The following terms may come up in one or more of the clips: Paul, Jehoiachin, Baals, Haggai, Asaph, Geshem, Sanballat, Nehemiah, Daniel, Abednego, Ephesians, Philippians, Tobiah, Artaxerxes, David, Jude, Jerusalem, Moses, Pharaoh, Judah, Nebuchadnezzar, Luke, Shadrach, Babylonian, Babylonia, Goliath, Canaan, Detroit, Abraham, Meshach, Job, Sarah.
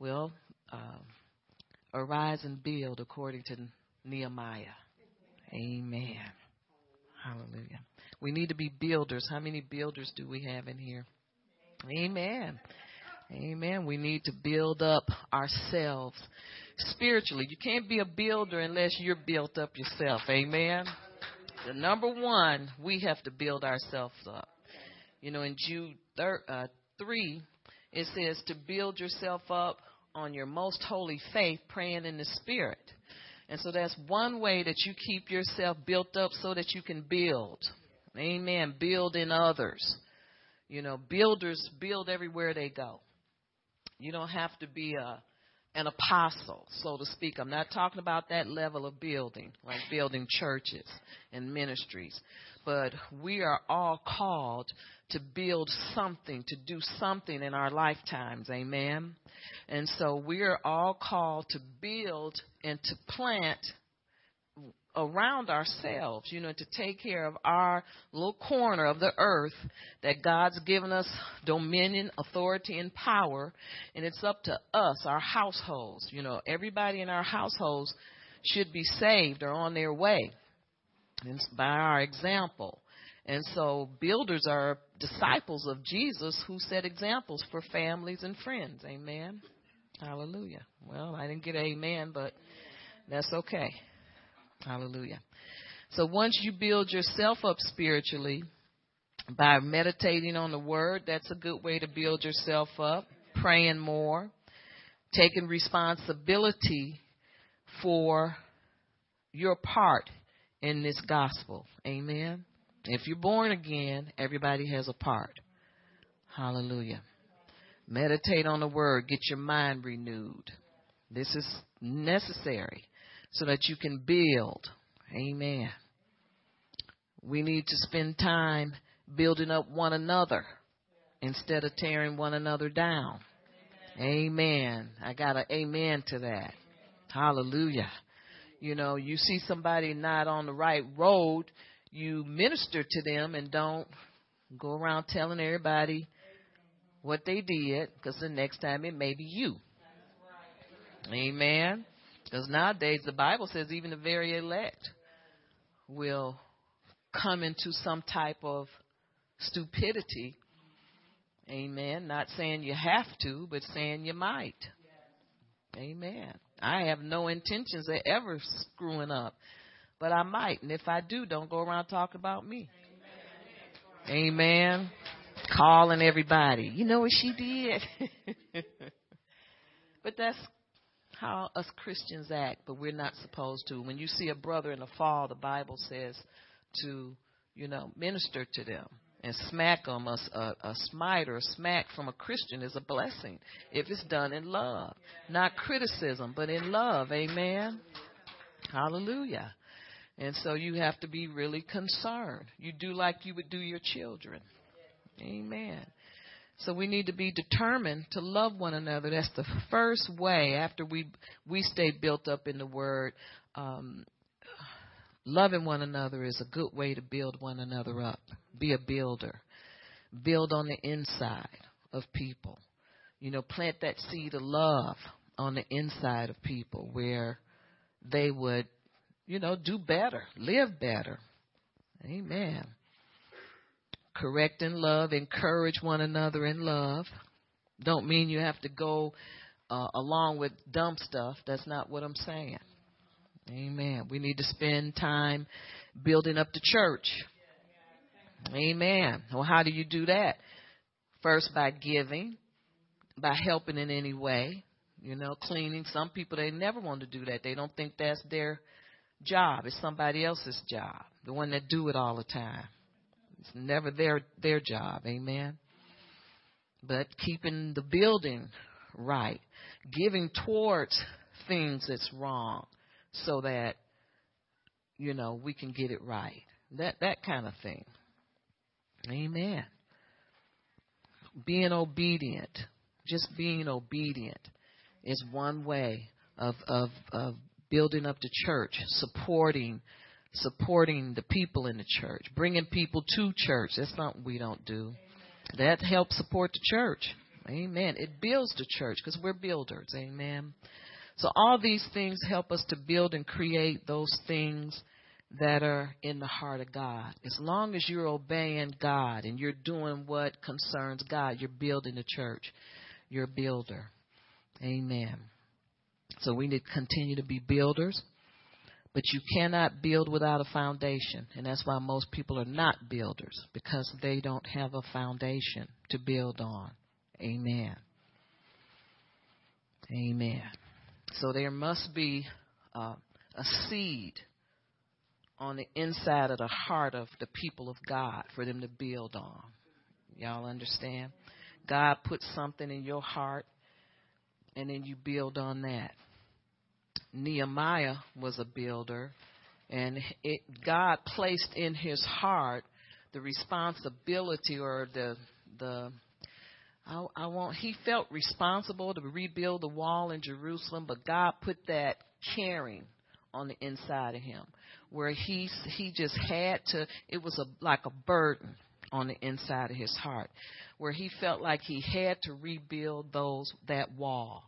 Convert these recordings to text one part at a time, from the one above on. Well, arise and build according to Nehemiah. Amen. Hallelujah. We need to be builders. How many builders do we have in here? Amen. Amen. We need to build up ourselves spiritually. You can't be a builder unless you're built up yourself. Amen. The number one, we have to build ourselves up. You know, in Jude 3, it says to build yourself up on your most holy faith, praying in the Spirit. And so that's one way that you keep yourself built up so that you can build. Amen. Build in others. You know, builders build everywhere they go. You don't have to be an apostle, so to speak. I'm not talking about that level of building, like building churches and ministries. But we are all called to build something, to do something in our lifetimes. Amen. And so we are all called to build and to plant around ourselves, you know, to take care of our little corner of the earth that God's given us dominion, authority, and power. And it's up to us, our households. You know, everybody in our households should be saved or on their way. It's by our example. And so builders are disciples of Jesus who set examples for families and friends. Amen. Hallelujah. Well, I didn't get an amen, but that's okay. Hallelujah. So once you build yourself up spiritually by meditating on the word, that's a good way to build yourself up, praying more, taking responsibility for your part in this gospel. Amen. If you're born again, everybody has a part. Hallelujah. Meditate on the word. Get your mind renewed. This is necessary so that you can build. Amen. We need to spend time building up one another instead of tearing one another down. Amen. I got an amen to that. Hallelujah. You know, you see somebody not on the right road, you minister to them and don't go around telling everybody what they did, because the next time it may be you. Amen. Because nowadays the Bible says even the very elect will come into some type of stupidity. Amen. Not saying you have to, but saying you might. Amen. I have no intentions of ever screwing up, but I might. And if I do, don't go around talking about me. Amen. Amen. Calling everybody. You know what she did? But that's how us Christians act, but we're not supposed to. When you see a brother in the fall, the Bible says to, you know, minister to them and smack them. A smite or a smack from a Christian is a blessing if it's done in love, not criticism, but in love. Amen. Hallelujah. And so you have to be really concerned. You do like you would do your children. Amen. So we need to be determined to love one another. That's the first way, after we stay built up in the word. Loving one another is a good way to build one another up. Be a builder. Build on the inside of people. You know, plant that seed of love on the inside of people where they would, you know, do better, live better. Amen. Correct in love, encourage one another in love. Don't mean you have to go along with dumb stuff. That's not what I'm saying. Amen. We need to spend time building up the church. Amen. Well, how do you do that? First, by giving, by helping in any way, you know, cleaning. Some people, they never want to do that. They don't think that's their job. It's somebody else's job, the one that do it all the time. It's never their job. Amen. But keeping the building right, giving towards things that's wrong so that, you know, we can get it right. That kind of thing. Amen. Being obedient, just being obedient is one way of building up the church, supporting the people in the church, bringing people to church. That's something we don't do. That helps support the church. Amen. It builds the church because we're builders. Amen. So all these things help us to build and create those things that are in the heart of God. As long as you're obeying God and you're doing what concerns God, you're building the church. You're a builder. Amen. So we need to continue to be builders. But you cannot build without a foundation. And that's why most people are not builders, because they don't have a foundation to build on. Amen. Amen. So there must be a seed on the inside of the heart of the people of God for them to build on. Y'all understand? God puts something in your heart, and then you build on that. Nehemiah was a builder, and God placed in his heart the responsibility, or he felt responsible to rebuild the wall in Jerusalem, but God put that caring on the inside of him, where he just had to. It was like a burden on the inside of his heart, where he felt like he had to rebuild that wall.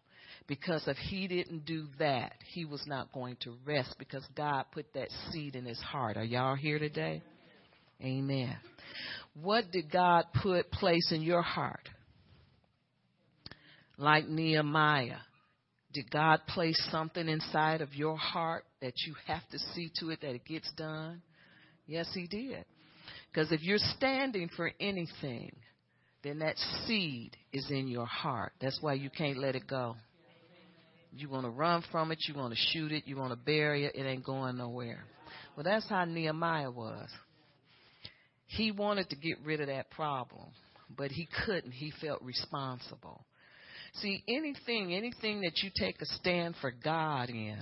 Because if he didn't do that, he was not going to rest, because God put that seed in his heart. Are y'all here today? Amen. What did God place in your heart? Like Nehemiah, did God place something inside of your heart that you have to see to it that it gets done? Yes, he did. Because if you're standing for anything, then that seed is in your heart. That's why you can't let it go. You want to run from it. You want to shoot it. You want to bury it. It ain't going nowhere. Well, that's how Nehemiah was. He wanted to get rid of that problem, but he couldn't. He felt responsible. See, anything that you take a stand for God in,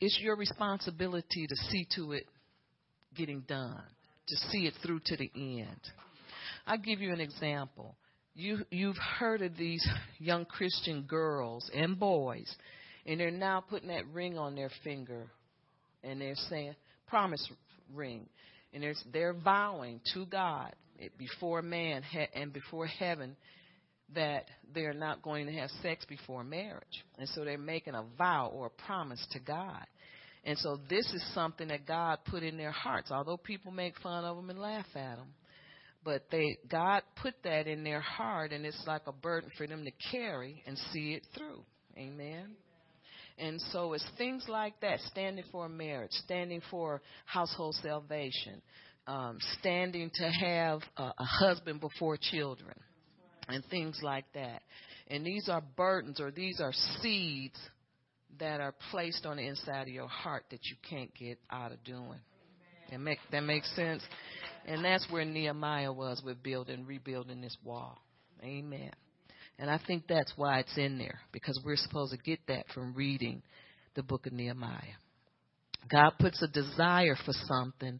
it's your responsibility to see to it getting done, to see it through to the end. I'll give you an example. You've heard of these young Christian girls and boys, and they're now putting that ring on their finger, and they're saying, promise ring. And they're vowing to God before man and before heaven that they're not going to have sex before marriage. And so they're making a vow or a promise to God. And so this is something that God put in their hearts, although people make fun of them and laugh at them. But God put that in their heart, and it's like a burden for them to carry and see it through. Amen? And so it's things like that, standing for a marriage, standing for household salvation, standing to have a husband before children, and things like that. And these are burdens, or these are seeds that are placed on the inside of your heart that you can't get out of doing. That makes sense? And that's where Nehemiah was with rebuilding this wall. Amen. And I think that's why it's in there, because we're supposed to get that from reading the book of Nehemiah. God puts a desire for something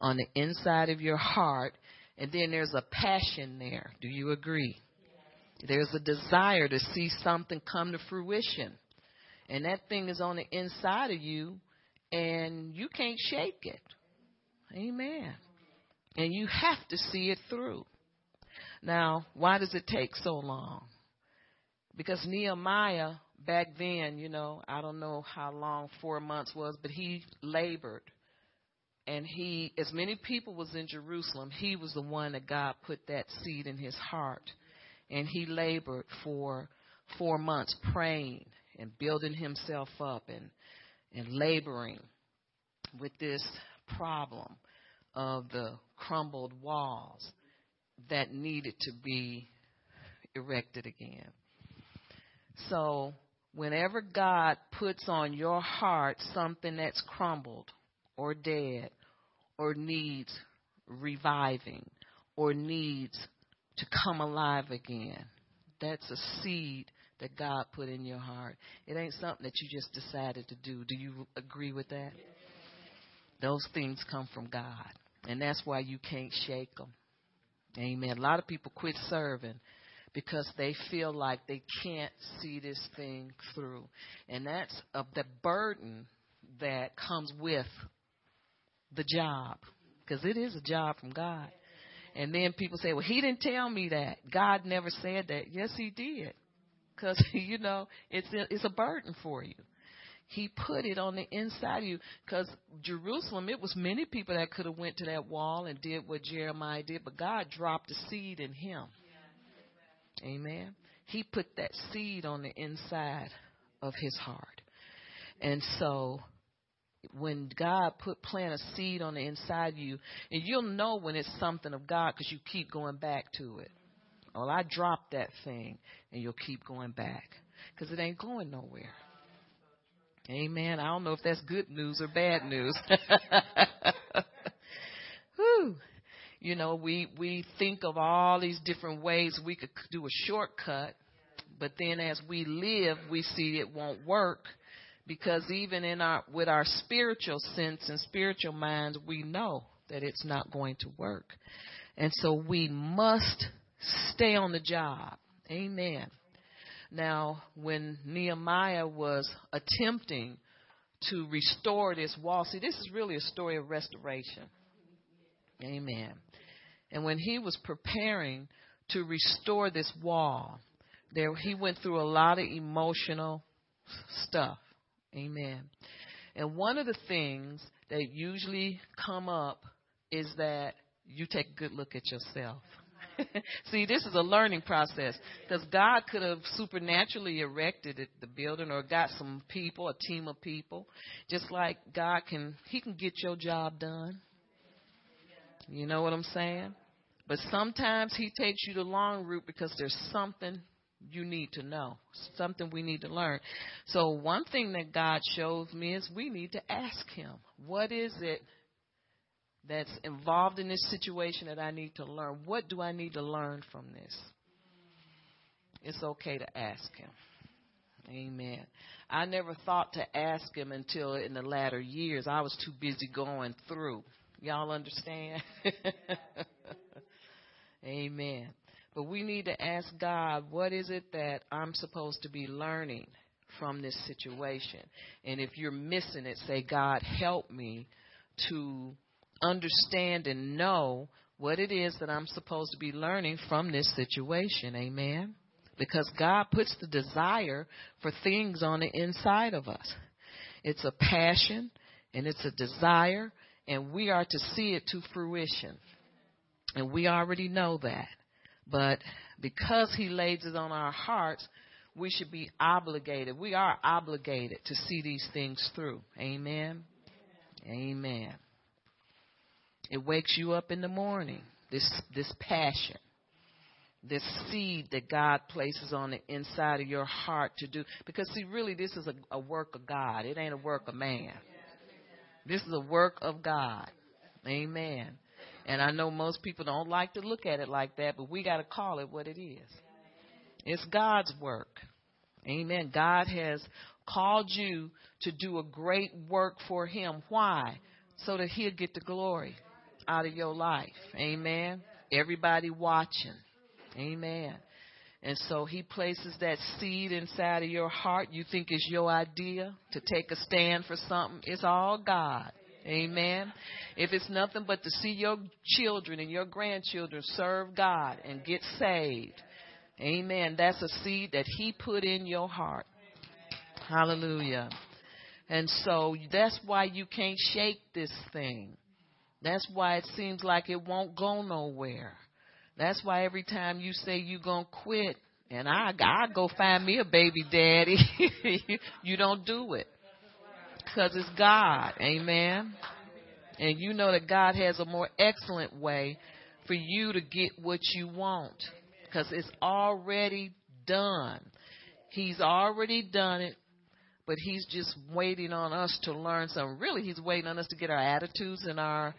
on the inside of your heart, and then there's a passion there. Do you agree? There's a desire to see something come to fruition. And that thing is on the inside of you, and you can't shake it. Amen. And you have to see it through. Now, why does it take so long? Because Nehemiah back then, I don't know how long 4 months was, but he labored. And as many people was in Jerusalem, he was the one that God put that seed in his heart. And he labored for 4 months praying and building himself up and laboring with this problem of the crumbled walls that needed to be erected again. So whenever God puts on your heart something that's crumbled or dead or needs reviving or needs to come alive again, that's a seed that God put in your heart. It ain't something that you just decided to do. Do you agree with that? Those things come from God, and that's why you can't shake them. Amen. A lot of people quit serving because they feel like they can't see this thing through, and that's the burden that comes with the job, because it is a job from God. And then people say, well, he didn't tell me that. God never said that. Yes, he did. Because, you know, it's a burden for you. He put it on the inside of you, because Jerusalem, it was many people that could have went to that wall and did what Jeremiah did, but God dropped the seed in him. Amen. He put that seed on the inside of his heart. And so when God plant a seed on the inside of you, and you'll know when it's something of God because you keep going back to it. Well, I dropped that thing, and you'll keep going back because it ain't going nowhere. Amen. I don't know if that's good news or bad news. Whew. You know, we think of all these different ways we could do a shortcut, but then as we live, we see it won't work, because even with our spiritual sense and spiritual minds, we know that it's not going to work. And so we must stay on the job. Amen. Now, when Nehemiah was attempting to restore this wall, see, this is really a story of restoration. Amen. And when he was preparing to restore this wall, he went through a lot of emotional stuff. Amen. And one of the things that usually come up is that you take a good look at yourself. See, this is a learning process, because God could have supernaturally erected the building or got some people, a team of people, just like God he can get your job done. You know what I'm saying? But sometimes he takes you the long route because there's something you need to know, something we need to learn. So one thing that God shows me is we need to ask him, what is it that's involved in this situation that I need to learn? What do I need to learn from this? It's okay to ask him. Amen. I never thought to ask him until in the latter years. I was too busy going through. Y'all understand? Amen. But we need to ask God, what is it that I'm supposed to be learning from this situation? And if you're missing it, say, God, help me to understand and know what it is that I'm supposed to be learning from this situation. Amen. Because God puts the desire for things on the inside of us. It's a passion and it's a desire, and we are to see it to fruition. And we already know that. But because he lays it on our hearts, we should be obligated. We are obligated to see these things through. Amen. Amen. It wakes you up in the morning, this passion, this seed that God places on the inside of your heart to do. Because, see, really, this is a work of God. It ain't a work of man. This is a work of God. Amen. And I know most people don't like to look at it like that, but we got to call it what it is. It's God's work. Amen. God has called you to do a great work for him. Why? So that he'll get the glory out of your life. Amen. Everybody watching. Amen. And so he places that seed inside of your heart. You think it's your idea to take a stand for something. It's all God. Amen. If it's nothing but to see your children and your grandchildren serve God and get saved. Amen. That's a seed that he put in your heart. Hallelujah. And so that's why you can't shake this thing. That's why it seems like it won't go nowhere. That's why every time you say you're going to quit, and I go find me a baby daddy, you don't do it. Because it's God. Amen. And you know that God has a more excellent way for you to get what you want. Because it's already done. He's already done it. But he's just waiting on us to learn something. Really, he's waiting on us to get our attitudes and our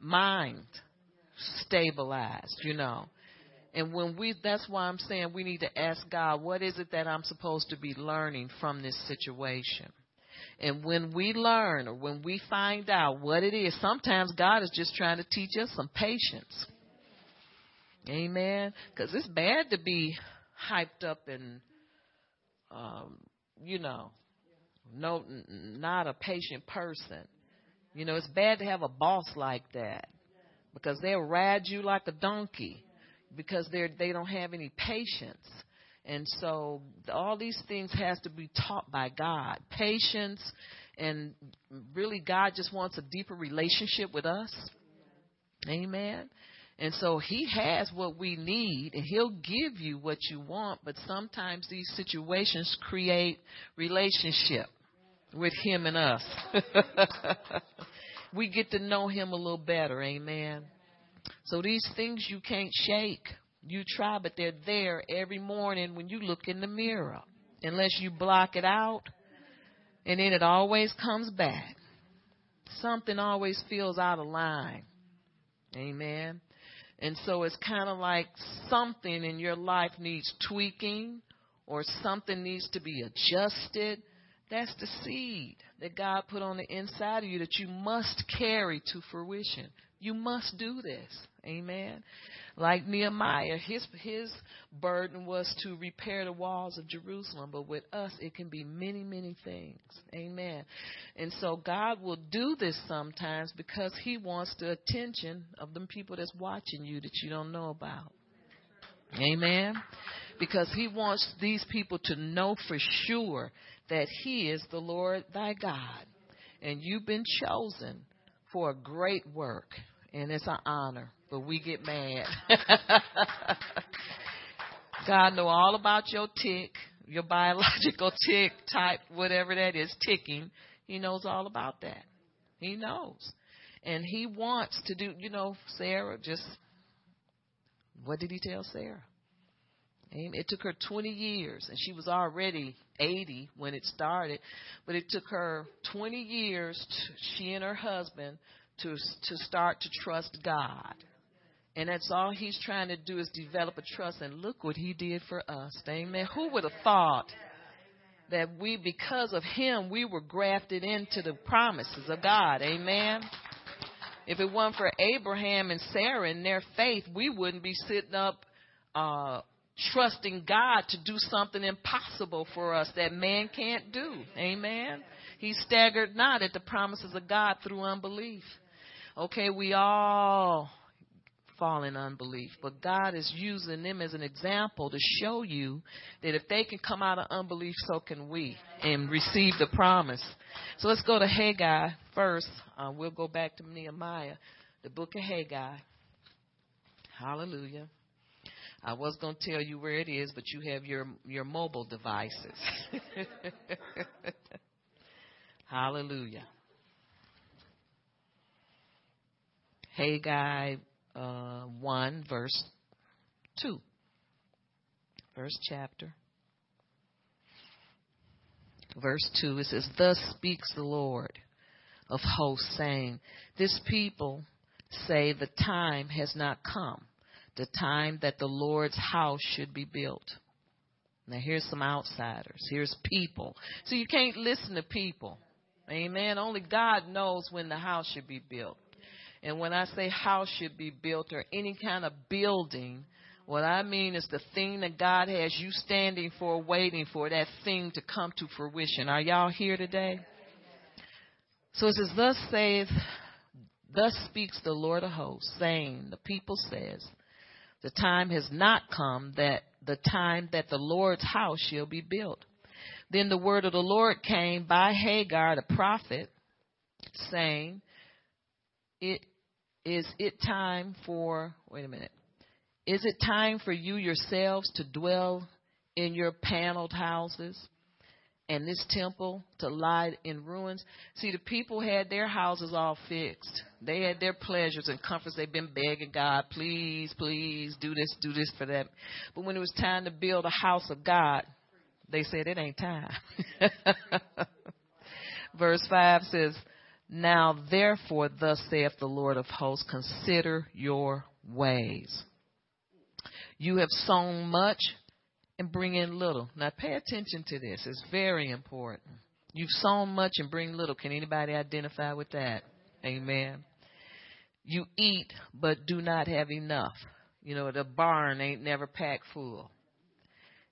mind stabilized, you know. And that's why I'm saying we need to ask God, what is it that I'm supposed to be learning from this situation? And when we learn, or when we find out what it is, sometimes God is just trying to teach us some patience. Amen. Because it's bad to be hyped up and, you know, not a patient person. You know, it's bad to have a boss like that. because they'll ride you like a donkey because they don't have any patience. And so all these things has to be taught by God. Patience, and really God just wants a deeper relationship with us. Amen. And so he has what we need, and he'll give you what you want. But sometimes these situations create relationship with him and us. We get to know him a little better. Amen. So these things you can't shake. You try, but they're there every morning when you look in the mirror, unless you block it out. And then it always comes back. Something always feels out of line. Amen. And so it's kind of like something in your life needs tweaking, or something needs to be adjusted. That's the seed that God put on the inside of you that you must carry to fruition. You must do this. Amen. Like Nehemiah, his burden was to repair the walls of Jerusalem. But with us, it can be many, many things. Amen. And so God will do this sometimes because he wants the attention of them people that's watching you that you don't know about. Amen. Because he wants these people to know for sure that he is the Lord thy God. And you've been chosen for a great work. And it's an honor, but we get mad. God know all about your tick, your biological tick type, whatever that is, ticking. He knows all about that. He knows. And he wants to do, Sarah just, what did he tell Sarah? It took her 20 years, and she was already 80 when it started. But it took her 20 years, she and her husband, to start to trust God. And that's all he's trying to do is develop a trust. And look what he did for us. Amen. Who would have thought that we, because of him, we were grafted into the promises of God. Amen. If it weren't for Abraham and Sarah and their faith, we wouldn't be sitting up trusting God to do something impossible for us that man can't do. Amen. He staggered not at the promises of God through unbelief. Okay, we all fall in unbelief, but God is using them as an example to show you that if they can come out of unbelief, so can we, and receive the promise. So let's go to Haggai first. We'll go back to Nehemiah, the book of Haggai. Hallelujah. I was going to tell you where it is, but you have your mobile devices. Hallelujah. Haggai 1, verse 2. First chapter. Verse 2, it says, "Thus speaks the Lord of hosts, saying, this people say the time has not come, the time that the Lord's house should be built." Now here's some outsiders. Here's people. So you can't listen to people. Amen. Only God knows when the house should be built. And when I say house should be built, or any kind of building, what I mean is the thing that God has you standing for, waiting for that thing to come to fruition. Are y'all here today? So it says, "Thus speaks the Lord of hosts, saying, the people says, the time has not come, that the time that the Lord's house shall be built." Then the word of the Lord came by Haggai the prophet, saying, Is it time for you yourselves to dwell in your paneled houses, and this temple to lie in ruins? See, the people had their houses all fixed. They had their pleasures and comforts. They've been begging God, please, please do this for them. But when it was time to build a house of God, they said, it ain't time. Verse 5 says, "Now therefore, thus saith the Lord of hosts, consider your ways. You have sown much and bring in little." Now pay attention to this. It's very important. You've sown much and bring little. Can anybody identify with that? Amen. You eat but do not have enough. The barn ain't never packed full.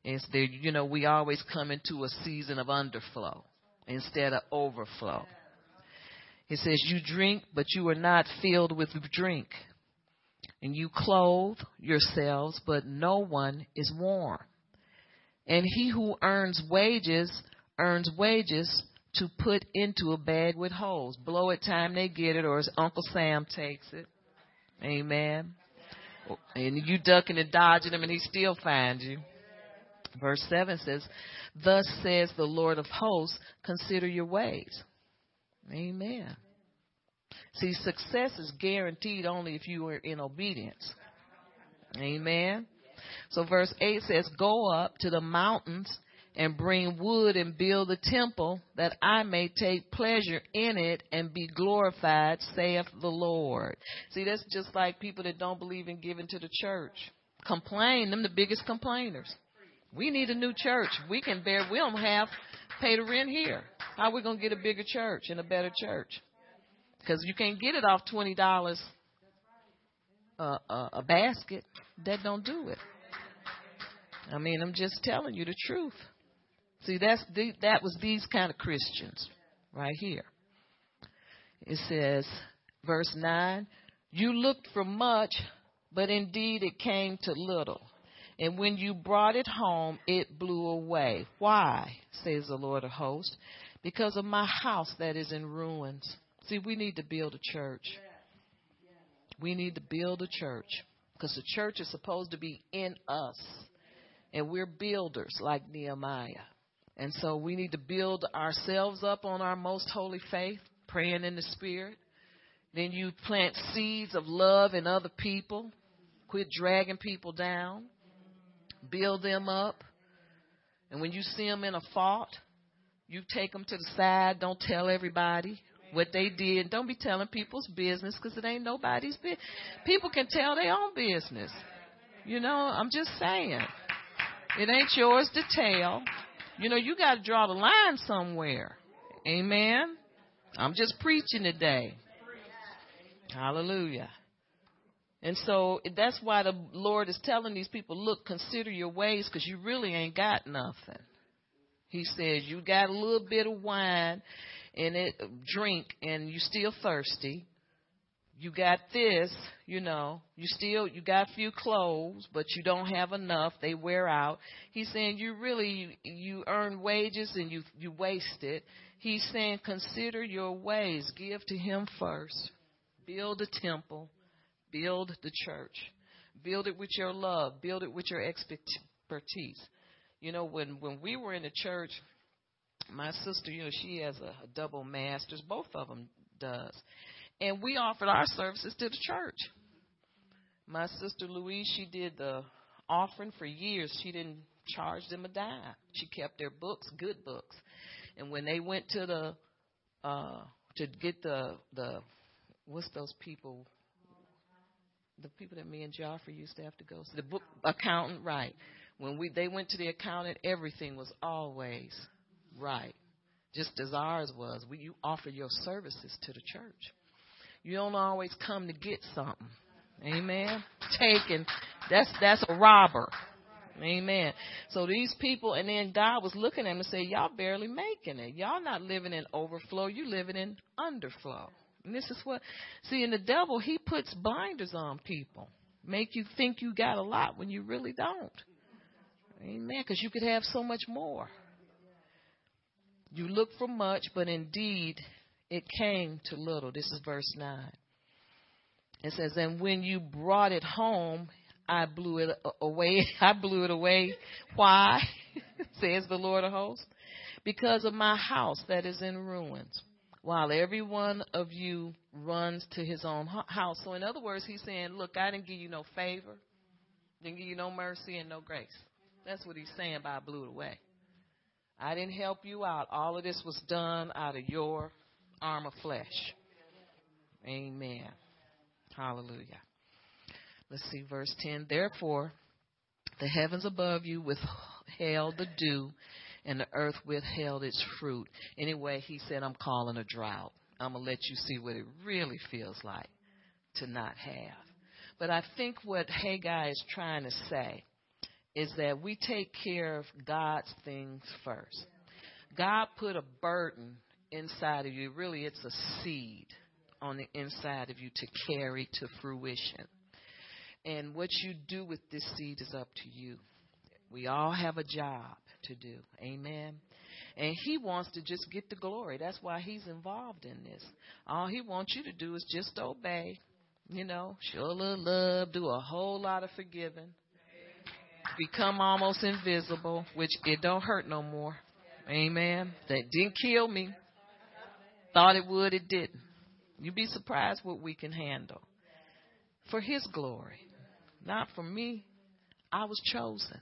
It's there, we always come into a season of underflow instead of overflow. It says, "You drink, but you are not filled with drink. and you clothe yourselves, but no one is warm. And he who earns wages to put into a bag with holes. Blow it time they get it, or as Uncle Sam takes it. Amen. And you ducking and dodging him, and he still finds you. Verse 7 says, thus says the Lord of hosts, consider your ways. Amen. See, success is guaranteed only if you are in obedience. Amen. So verse 8 says, go up to the mountains and bring wood and build the temple, that I may take pleasure in it and be glorified, saith the Lord. See, that's just like people that don't believe in giving to the church. Complain. Them the biggest complainers. We need a new church. We can bear. We don't have pay the rent here. How are we going to get a bigger church and a better church? Because you can't get it off $20 a basket. That don't do it. I mean, I'm just telling you the truth. See, that was these kind of Christians right here. It says, verse 9, you looked for much, but indeed it came to little. And when you brought it home, it blew away. Why, says the Lord of hosts? Because of my house that is in ruins. See, we need to build a church. We need to build a church, because the church is supposed to be in us. And we're builders like Nehemiah. And so we need to build ourselves up on our most holy faith, praying in the Spirit. Then you plant seeds of love in other people. Quit dragging people down. Build them up. And when you see them in a fault, you take them to the side. Don't tell everybody what they did. Don't be telling people's business, because it ain't nobody's business. People can tell their own business. You know, I'm just saying. It ain't yours to tell. You know, you got to draw the line somewhere. Amen. I'm just preaching today. Hallelujah. And so that's why the Lord is telling these people, look, consider your ways, because you really ain't got nothing. He says you got a little bit of wine and drink and you still thirsty. You got this, you know, you got a few clothes, but you don't have enough. They wear out. He's saying you earn wages and you waste it. He's saying, consider your ways. Give to him first. Build a temple. Build the church. Build it with your love. Build it with your expertise. You know, when we were in the church, my sister, you know, she has a double master's. Both of them does. And we offered our services to the church. My sister Louise, she did the offering for years. She didn't charge them a dime. She kept their books, good books. And when they went to the to get the what's those people, the people that me and Joffrey used to have to go to, the book accountant, right? When they went to the accountant, everything was always right, just as ours was. You offer your services to the church. You don't always come to get something. Amen. Taking. That's a robber. Amen. So these people, and then God was looking at them and said, y'all barely making it. Y'all not living in overflow. You living in underflow. And this is what, see, in the devil, he puts blinders on people. Make you think you got a lot when you really don't. Amen. Because you could have so much more. You look for much, but indeed it came to little. This is verse 9. It says, and when you brought it home, I blew it away. Why? Says the Lord of hosts. Because of my house that is in ruins, while every one of you runs to his own house. So in other words, he's saying, look, I didn't give you no favor. Didn't give you no mercy and no grace. That's what he's saying by I blew it away. I didn't help you out. All of this was done out of your arm of flesh. Amen. Hallelujah. Let's see verse 10. Therefore, the heavens above you withheld the dew, and the earth withheld its fruit. Anyway, he said, I'm calling a drought. I'm going to let you see what it really feels like to not have. But I think what Haggai is trying to say is that we take care of God's things first. God put a burden inside of you. Really, it's a seed on the inside of you to carry to fruition. And what you do with this seed is up to you. We all have a job to do. Amen. And he wants to just get the glory. That's why he's involved in this. All he wants you to do is just obey. You know, show a little love, do a whole lot of forgiving. Become almost invisible, which it don't hurt no more. Amen. That didn't kill me. Thought it would, it didn't. You'd be surprised what we can handle. For his glory. Not for me. I was chosen.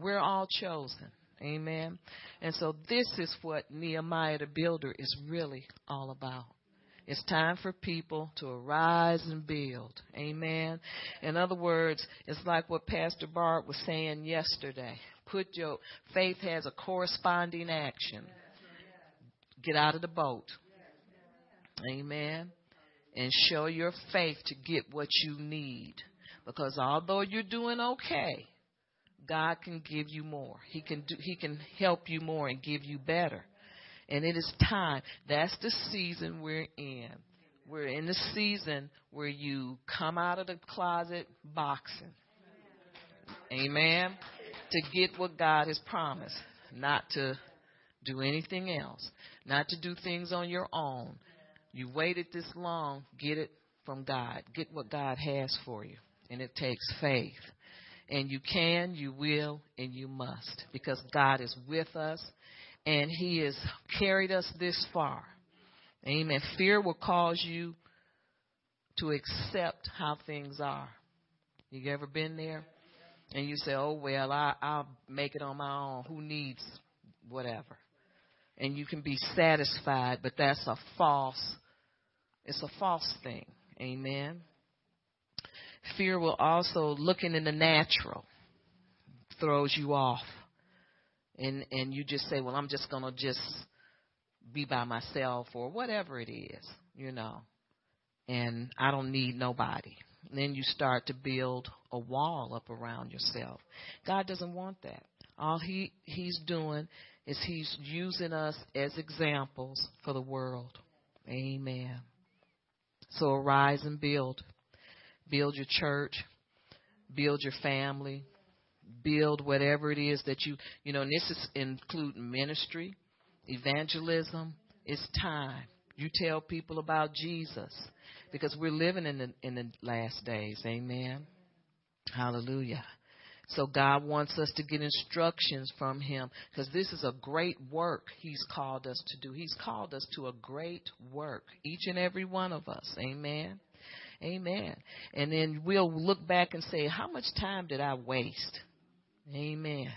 We're all chosen. Amen. And so this is what Nehemiah the Builder is really all about. It's time for people to arise and build. Amen. In other words, it's like what Pastor Bart was saying yesterday. Put your faith has a corresponding action. Get out of the boat. Amen. And show your faith to get what you need. Because although you're doing okay, God can give you more. He can help you more and give you better. And it is time. That's the season we're in. We're in the season where you come out of the closet boxing. Amen. To get what God has promised. Not to do anything else. Not to do things on your own. You waited this long. Get it from God. Get what God has for you. And it takes faith. And you can, you will, and you must. Because God is with us. And he has carried us this far. Amen. Fear will cause you to accept how things are. You ever been there? And you say, oh, well, I'll make it on my own. Who needs whatever? And you can be satisfied, but that's it's a false thing. Amen. Fear will also, looking in the natural, throws you off. And you just say, well, I'm just going to just be by myself or whatever it is, you know, and I don't need nobody. And then you start to build a wall up around yourself. God doesn't want that. All he's doing is he's using us as examples for the world. Amen. So arise and build. Build your church. Build your family. Build whatever it is that you know, and this is including ministry, evangelism. It's time. You tell people about Jesus because we're living in the last days. Amen. Hallelujah. So God wants us to get instructions from him because this is a great work he's called us to do. He's called us to a great work, each and every one of us. Amen. Amen. And then we'll look back and say, how much time did I waste? Amen.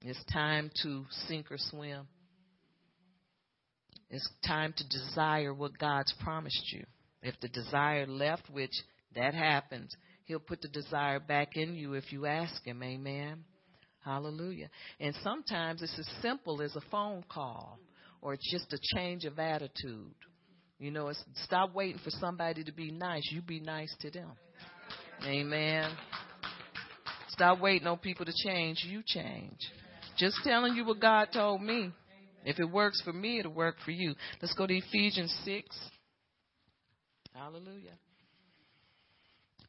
It's time to sink or swim. It's time to desire what God's promised you. If the desire left, which that happens, he'll put the desire back in you if you ask him. Amen. Hallelujah. And sometimes it's as simple as a phone call or just a change of attitude. You know, it's stop waiting for somebody to be nice. You be nice to them. Amen. Stop waiting on people to change. You change. Just telling you what God told me. If it works for me, it'll work for you. Let's go to Ephesians 6. Hallelujah.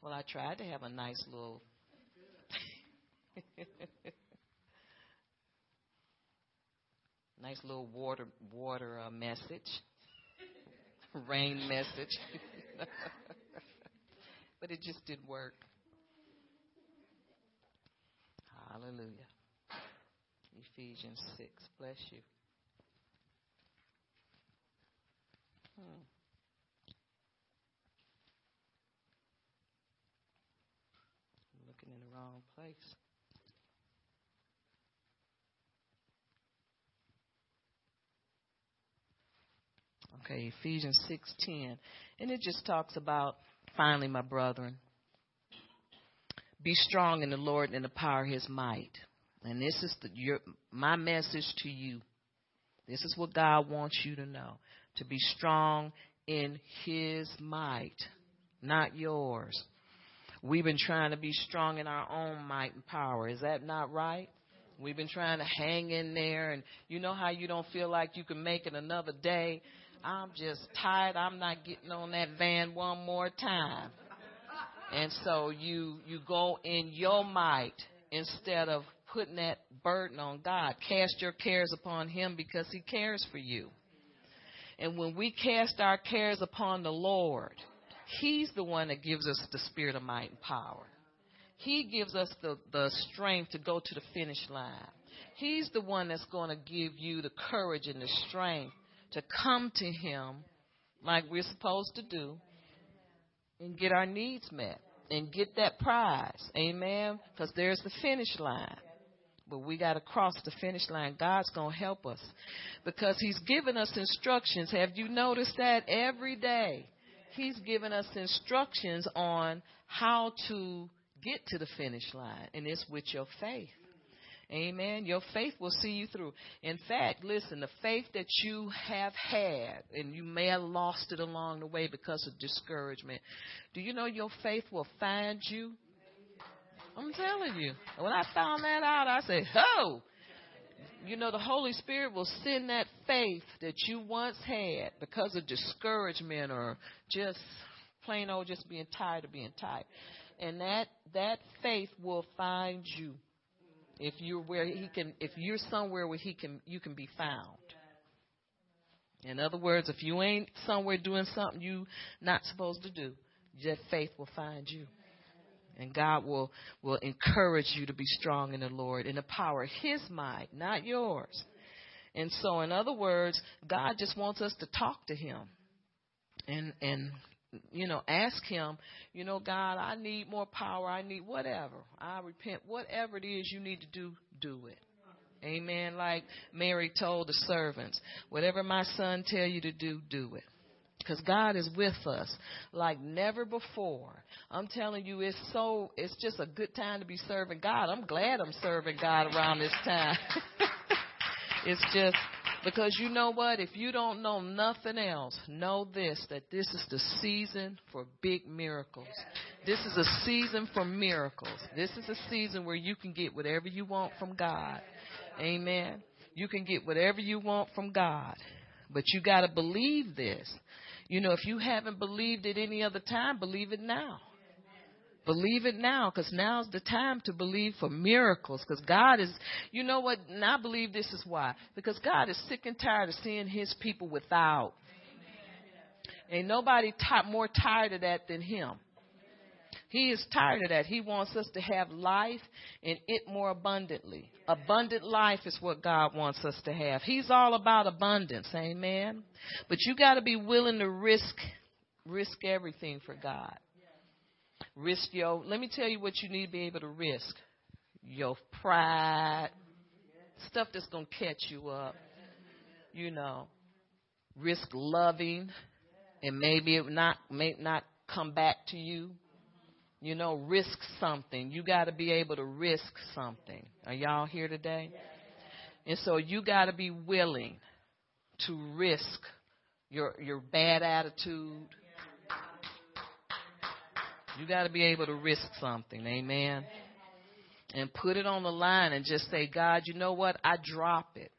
Well, I tried to have a nice little. nice little water message. Rain message. But it just didn't work. Hallelujah. Ephesians 6. Bless you. I'm looking in the wrong place. Okay, Ephesians 6:10. And it just talks about, finally, my brethren, be strong in the Lord and in the power of his might. And this is my message to you. This is what God wants you to know. To be strong in his might, not yours. We've been trying to be strong in our own might and power. Is that not right? We've been trying to hang in there. And you know how you don't feel like you can make it another day? I'm just tired. I'm not getting on that van one more time. And so you go in your might instead of putting that burden on God. Cast your cares upon him because he cares for you. And when we cast our cares upon the Lord, he's the one that gives us the spirit of might and power. He gives us the strength to go to the finish line. He's the one that's going to give you the courage and the strength to come to him like we're supposed to do and get our needs met and get that prize. Amen? Because there's the finish line. But we got to cross the finish line. God's going to help us because he's given us instructions. Have you noticed that every day? He's given us instructions on how to get to the finish line, and it's with your faith. Amen. Your faith will see you through. In fact, listen, the faith that you have had, and you may have lost it along the way because of discouragement, do you know your faith will find you? I'm telling you. When I found that out, I said, oh, you know, the Holy Spirit will send that faith that you once had because of discouragement or just plain old just being tired of being tired. And that faith will find you. If you're where he can, if you're somewhere where he can, you can be found. In other words, if you ain't somewhere doing something you not supposed to do, that faith will find you. And God will encourage you to be strong in the Lord, in the power of his might, not yours. And so, in other words, God just wants us to talk to him and you know, ask him, you know, God, I need more power. I need whatever. I repent. Whatever it is you need to do, do it. Amen. Like Mary told the servants, whatever my son tell you to do, do it. Because God is with us like never before. I'm telling you, it's just a good time to be serving God. I'm glad I'm serving God around this time. It's just... because you know what? If you don't know nothing else, know this, that this is the season for big miracles. This is a season for miracles. This is a season where you can get whatever you want from God. Amen. You can get whatever you want from God. But you got to believe this. You know, if you haven't believed it any other time, believe it now. Believe it now, because now's the time to believe for miracles, because God is, you know what, and I believe this is why, because God is sick and tired of seeing his people without. Amen. Ain't nobody more tired of that than him. He is tired of that. He wants us to have life and it more abundantly. Abundant life is what God wants us to have. He's all about abundance, amen? But you got to be willing to risk everything for God. Let me tell you what you need to be able to risk. Your pride, stuff that's going to catch you up, you know. Risk loving, and maybe it may not come back to you. You know, risk something. You got to be able to risk something. Are y'all here today? And so you got to be willing to risk your bad attitude. You got to be able to risk something, amen, and put it on the line and just say, God, you know what? I drop it.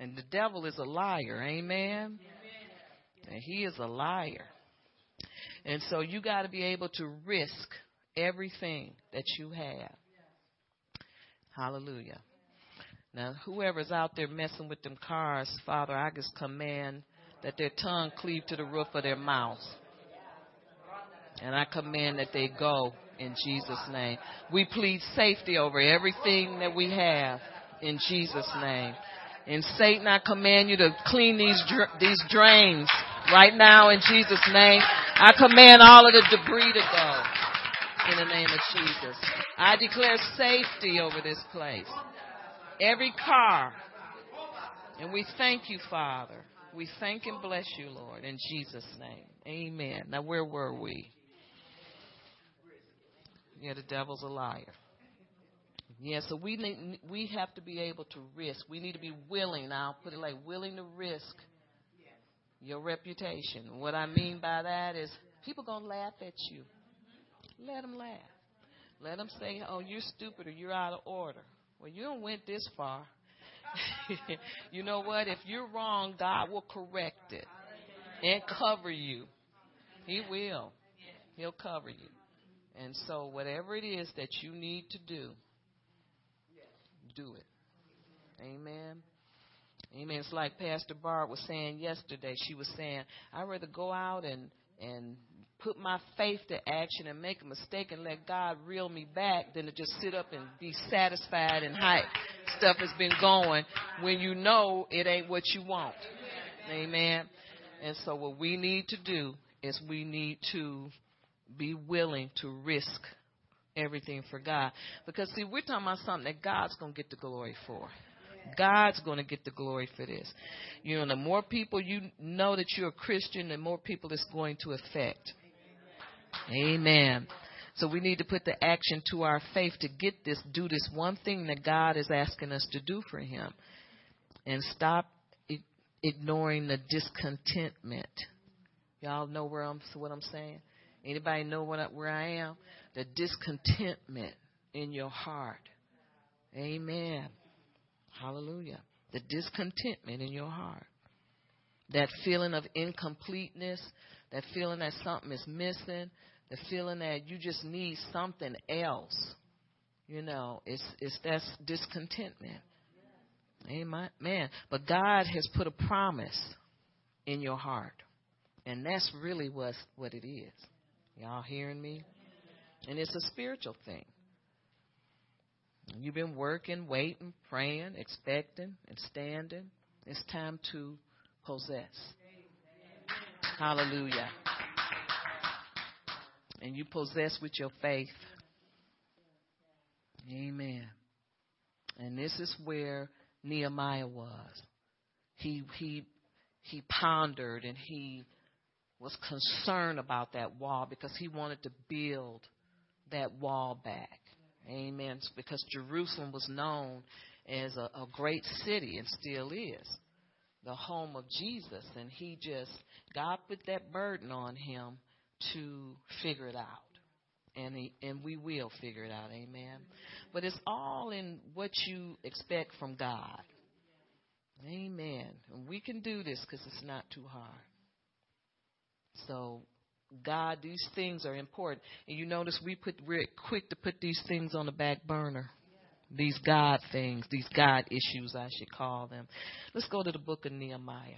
And the devil is a liar, amen, and he is a liar. And so you got to be able to risk everything that you have. Hallelujah. Now, whoever's out there messing with them cars, Father, I just command that their tongue cleave to the roof of their mouths. And I command that they go in Jesus' name. We plead safety over everything that we have in Jesus' name. And Satan, I command you to clean these drains right now in Jesus' name. I command all of the debris to go in the name of Jesus. I declare safety over this place. Every car. And we thank you, Father. We thank and bless you, Lord, in Jesus' name. Amen. Now, where were we? Yeah, the devil's a liar. Yeah, so we have to be able to risk. We need to be willing. I'll put it like willing to risk your reputation. What I mean by that is people going to laugh at you. Let them laugh. Let them say, oh, you're stupid or you're out of order. Well, you don't went this far. You know what? If you're wrong, God will correct it and cover you. He will. He'll cover you. And so whatever it is that you need to do, do it. Amen. Amen. It's like Pastor Barb was saying yesterday. She was saying, I'd rather go out and put my faith to action and make a mistake and let God reel me back than to just sit up and be satisfied and hype. Stuff has been going when you know it ain't what you want. Amen. And so what we need to do is we need to be willing to risk everything for God. Because, see, we're talking about something that God's going to get the glory for. God's going to get the glory for this. You know, the more people you know that you're a Christian, the more people it's going to affect. Amen. So we need to put the action to our faith to get this, do this one thing that God is asking us to do for him. And stop ignoring the discontentment. Y'all know what I'm saying? Anybody know where I am? The discontentment in your heart. Amen. Hallelujah. The discontentment in your heart. That feeling of incompleteness, that feeling that something is missing, the feeling that you just need something else. You know, it's that's discontentment. Amen. Man, but God has put a promise in your heart. And that's really what it is. Y'all hearing me? And it's a spiritual thing. You've been working, waiting, praying, expecting, and standing. It's time to possess. Amen. Hallelujah. And you possess with your faith. Amen. And this is where Nehemiah was. He pondered and he was concerned about that wall because he wanted to build that wall back. Amen. Because Jerusalem was known as a great city and still is the home of Jesus. And he just, God put that burden on him to figure it out. And we will figure it out. Amen. But it's all in what you expect from God. Amen. And we can do this because it's not too hard. So, God, these things are important. And you notice we're quick to put these things on the back burner. These God things, these God issues, I should call them. Let's go to the book of Nehemiah.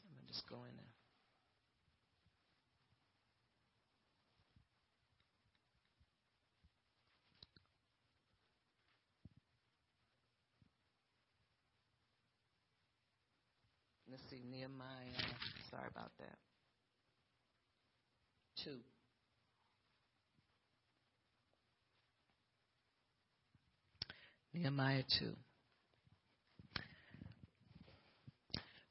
I'm going to just go in there. Let's see, Nehemiah, sorry about that, 2. Nehemiah 2.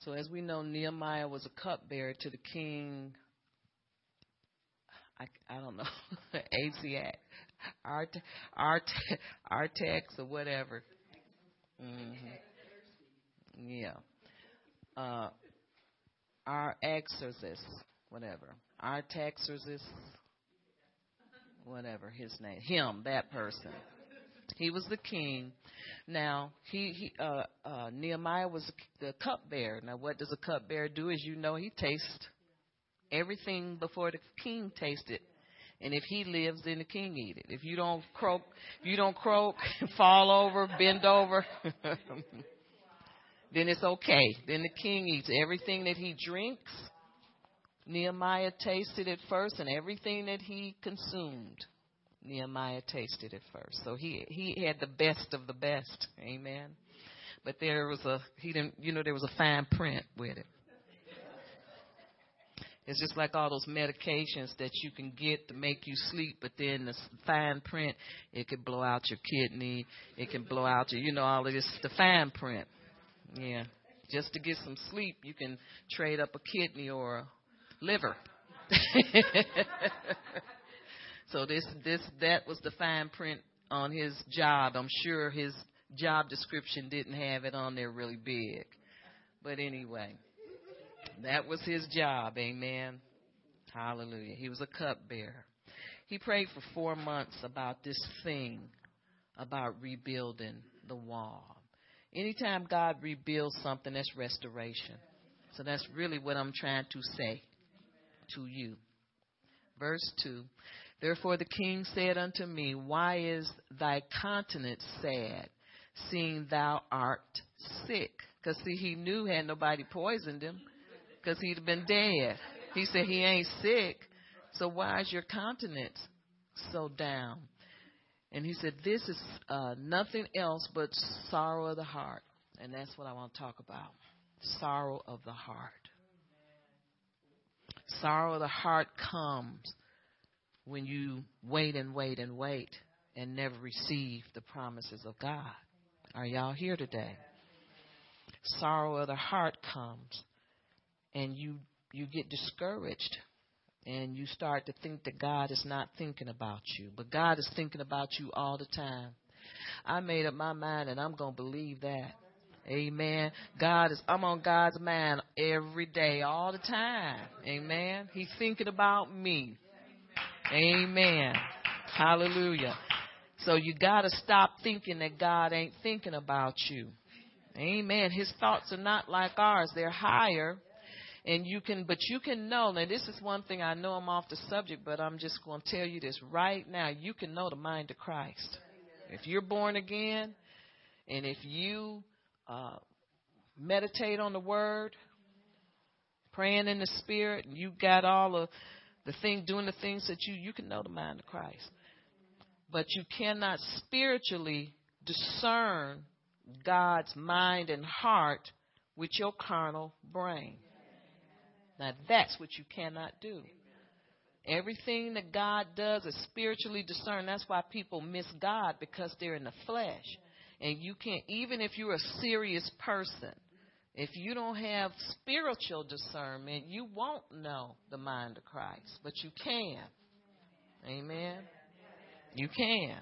So as we know, Nehemiah was a cupbearer to the king, I don't know, Artaxerxes or whatever. Mm-hmm. Yeah. Artaxerxes, whatever his name, him, that person. He was the king. Now, Nehemiah was the cupbearer. Now, what does a cupbearer do? As you know, he tastes everything before the king tastes it. And if he lives, then the king eat it. If you don't croak, fall over, bend over. Then it's okay. Then the king eats everything that he drinks. Nehemiah tasted it first, and everything that he consumed, Nehemiah tasted it first. So he had the best of the best. Amen. But there was a fine print with it. It's just like all those medications that you can get to make you sleep, but then the fine print, it could blow out your kidney, it can blow out your, all of this, the fine print. Yeah, just to get some sleep, you can trade up a kidney or a liver. So that was the fine print on his job. I'm sure his job description didn't have it on there really big. But anyway, that was his job, amen. Hallelujah. He was a cupbearer. He prayed for 4 months about this thing, about rebuilding the wall. Anytime God rebuilds something, that's restoration. So that's really what I'm trying to say to you. Verse 2. Therefore the king said unto me, why is thy countenance sad, seeing thou art sick? Because, see, he knew had nobody poisoned him, because he'd have been dead. He said he ain't sick, so why is your countenance so down? And he said, this is nothing else but sorrow of the heart. And that's what I want to talk about, sorrow of the heart. Sorrow of the heart comes when you wait and wait and wait and never receive the promises of God. Are y'all here today? Sorrow of the heart comes, and you get discouraged, and you start to think that God is not thinking about you. But God is thinking about you all the time. I made up my mind, and I'm going to believe that. Amen. I'm on God's mind every day, all the time. Amen. He's thinking about me. Amen. Hallelujah. So you got to stop thinking that God ain't thinking about you. Amen. His thoughts are not like ours. They're higher. And you can know. Now, this is one thing. I know I'm off the subject, but I'm just going to tell you this right now. You can know the mind of Christ. If you're born again, and if you meditate on the word, praying in the spirit, and you got all of doing the things that you can know the mind of Christ. But you cannot spiritually discern God's mind and heart with your carnal brain. Now that's what you cannot do. Everything that God does is spiritually discerned. That's why people miss God, because they're in the flesh. And you can't, even if you're a serious person, if you don't have spiritual discernment, you won't know the mind of Christ. But you can. Amen. You can.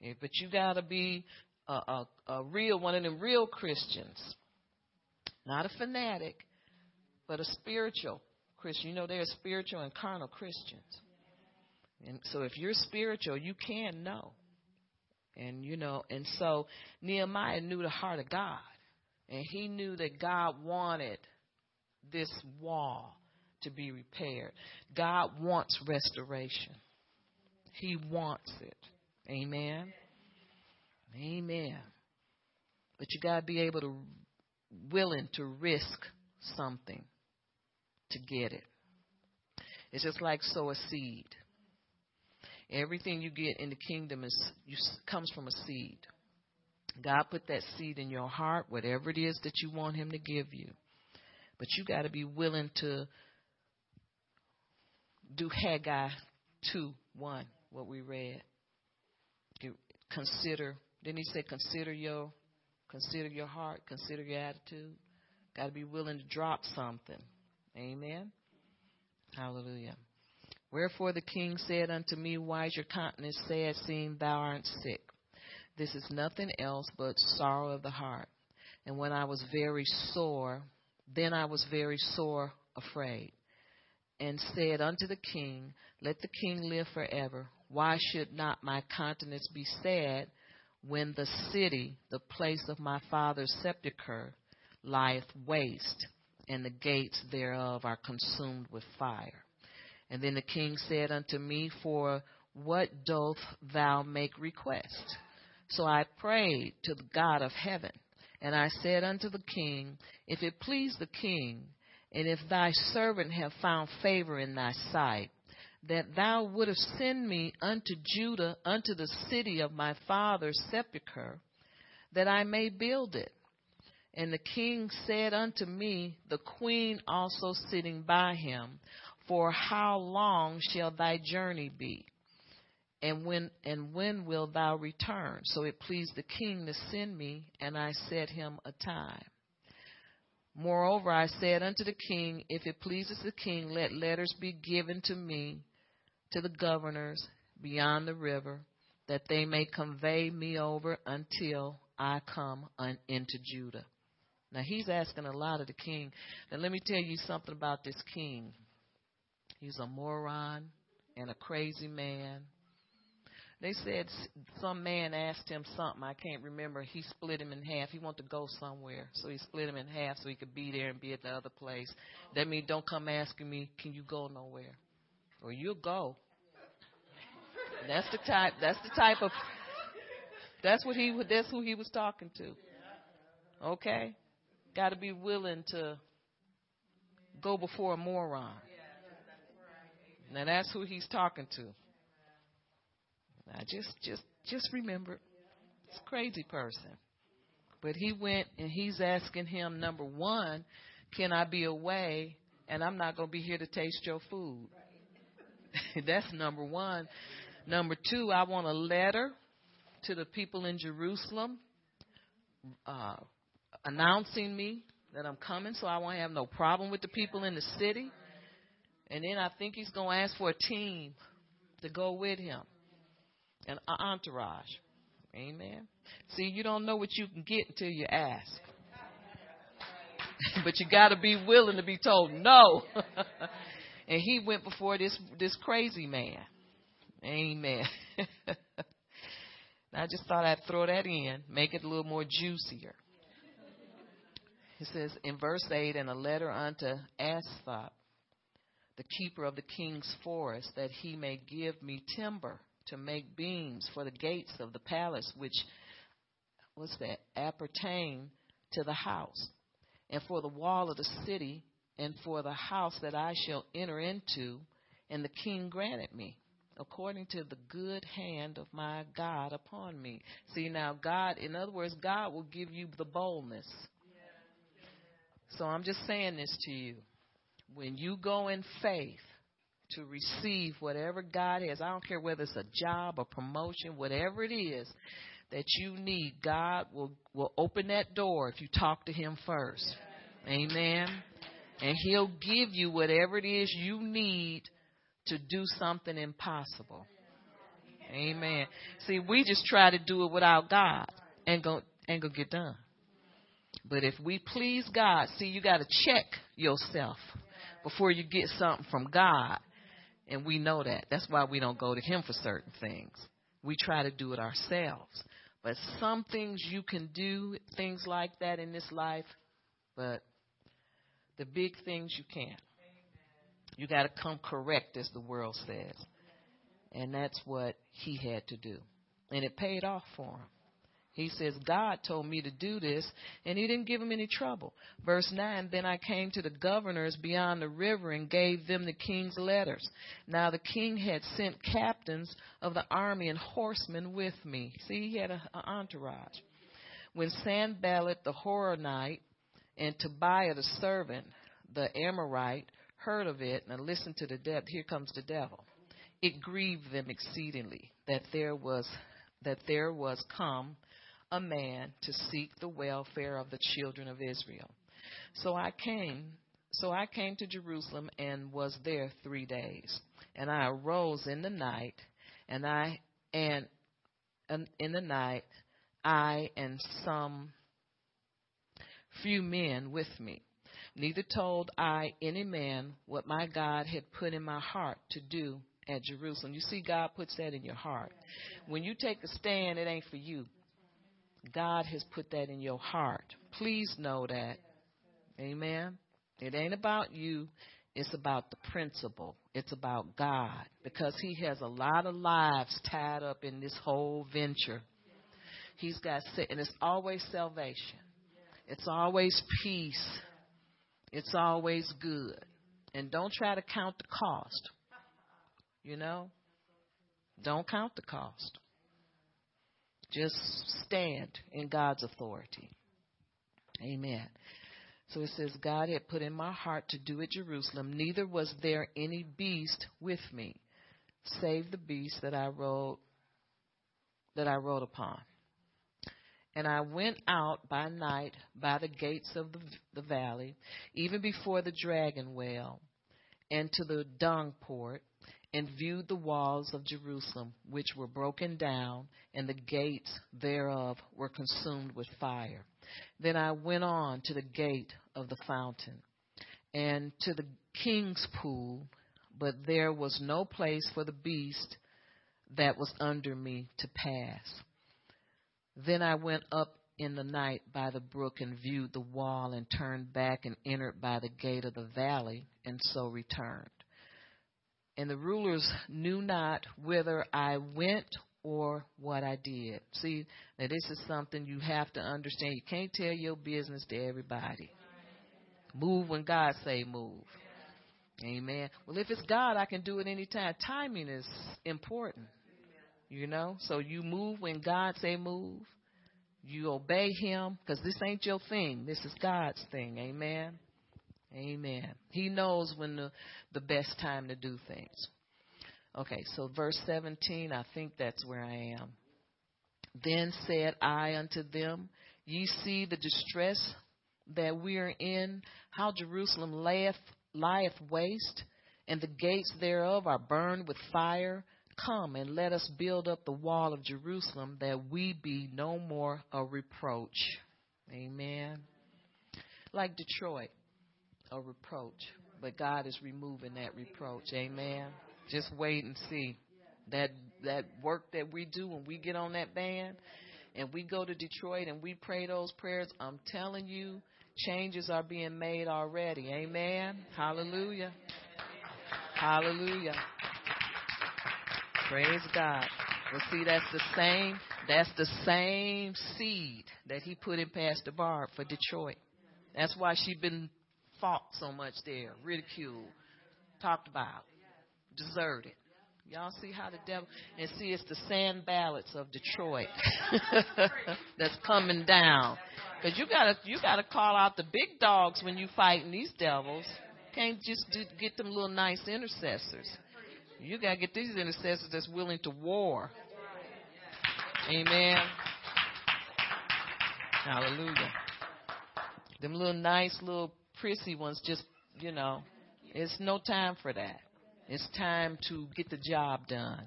Yeah, but you got to be a real one of them real Christians. Not a fanatic, but a spiritual Christian. You know, there are spiritual and carnal Christians. And so if you're spiritual, you can know. And, you know, and so Nehemiah knew the heart of God. And he knew that God wanted this wall to be repaired. God wants restoration. He wants it. Amen. Amen. But you got to be able to, willing to risk something to get it. It's just like sow a seed. Everything you get in the kingdom comes from a seed. God put that seed in your heart, whatever it is that you want him to give you. But you got to be willing to do Haggai 2:1, what we read. Consider your heart, consider your attitude. Got to be willing to drop something. Amen. Hallelujah. Wherefore the king said unto me, why is your countenance sad, seeing thou art sick? This is nothing else but sorrow of the heart. And when I was very sore, then I was very sore afraid, and said unto the king, let the king live forever. Why should not my countenance be sad when the city, the place of my father's sepulchre, lieth waste, and the gates thereof are consumed with fire? And then the king said unto me, for what doth thou make request? So I prayed to the God of heaven, and I said unto the king, if it please the king, and if thy servant have found favor in thy sight, that thou wouldest send me unto Judah, unto the city of my father's sepulchre, that I may build it. And the king said unto me, the queen also sitting by him, for how long shall thy journey be? And when will thou return? So it pleased the king to send me, and I set him a time. Moreover, I said unto the king, if it pleases the king, let letters be given to me, to the governors beyond the river, that they may convey me over until I come into Judah. Now, he's asking a lot of the king. Now, let me tell you something about this king. He's a moron and a crazy man. They said some man asked him something. I can't remember. He split him in half. He wanted to go somewhere, so he split him in half so he could be there and be at the other place. That means don't come asking me, can you go nowhere? Or you'll go. That's the type of. That's who he was talking to. Okay? Got to be willing to go before a moron. Now that's who he's talking to. I just remembered. It's a crazy person. But he went and he's asking him, number one, can I be away and I'm not going to be here to taste your food? That's number one. Number two, I want a letter to the people in Jerusalem announcing me that I'm coming, so I won't have no problem with the people in the city. And then I think he's going to ask for a team to go with him, an entourage. Amen. See, you don't know what you can get until you ask. But you got to be willing to be told no. And he went before this crazy man. Amen. I just thought I'd throw that in, make it a little more juicier. It says in verse 8, and a letter unto Asaph, the keeper of the king's forest, that he may give me timber to make beams for the gates of the palace, which, appertain to the house, and for the wall of the city, and for the house that I shall enter into. And the king granted me, according to the good hand of my God upon me. See, now God, in other words, God will give you the boldness. So I'm just saying this to you. When you go in faith to receive whatever God has, I don't care whether it's a job, a promotion, whatever it is that you need, God will open that door if you talk to him first. Amen. And he'll give you whatever it is you need to do something impossible. Amen. See, we just try to do it without God and ain't gonna get done. But if we please God, see, you got to check yourself before you get something from God. And we know that. That's why we don't go to him for certain things. We try to do it ourselves. But some things you can do, things like that in this life, but the big things you can't. You got to come correct, as the world says. And that's what he had to do. And it paid off for him. He says, God told me to do this, and he didn't give him any trouble. Verse 9, then I came to the governors beyond the river and gave them the king's letters. Now the king had sent captains of the army and horsemen with me. See, he had an entourage. When Sanballat the Horonite and Tobiah the servant, the Amorite, heard of it, now listen to the devil. Here comes the devil. It grieved them exceedingly that there was come a man to seek the welfare of the children of Israel. So I came to Jerusalem and was there 3 days. And I arose in the night, and some few men with me. Neither told I any man what my God had put in my heart to do at Jerusalem. You see, God puts that in your heart. When you take a stand, it ain't for you. God has put that in your heart. Please know that. Amen. It ain't about you. It's about the principle. It's about God, because he has a lot of lives tied up in this whole venture. He's got, and it's always salvation. It's always peace. It's always good. And don't try to count the cost. You know? Don't count the cost. Just stand in God's authority. Amen. So it says, God had put in my heart to do at Jerusalem, neither was there any beast with me, save the beast that I rode upon. And I went out by night by the gates of the valley, even before the dragon well, and to the dung port, and viewed the walls of Jerusalem, which were broken down, and the gates thereof were consumed with fire. Then I went on to the gate of the fountain, and to the king's pool, but there was no place for the beast that was under me to pass. Then I went up in the night by the brook and viewed the wall and turned back and entered by the gate of the valley and so returned. And the rulers knew not whither I went or what I did. See, now this is something you have to understand. You can't tell your business to everybody. Move when God say move. Amen. Well, if it's God, I can do it anytime. Timing is important, you know. So you move when God say move. You obey him because this ain't your thing. This is God's thing. Amen. Amen. He knows when the best time to do things. Okay, so verse 17, I think that's where I am. Then said I unto them, ye see the distress that we are in, how Jerusalem lieth waste, and the gates thereof are burned with fire. Come and let us build up the wall of Jerusalem, that we be no more a reproach. Amen. Like Detroit, a reproach, but God is removing that reproach. Amen. Just wait and see. That work that we do when we get on that band and we go to Detroit and we pray those prayers, I'm telling you, changes are being made already. Amen. Hallelujah. Hallelujah. Praise God. Well, see, that's the same seed that he put in Pastor Barb for Detroit. That's why she's been fought so much there, ridiculed, talked about, deserted. Y'all see how the devil, and see, it's the Sanballats of Detroit that's coming down. Because you gotta call out the big dogs when you fighting these devils. Can't just get them little nice intercessors. You got to get these intercessors that's willing to war. Amen. Hallelujah. Them little nice, little prissy ones just, you know, it's no time for that. It's time to get the job done.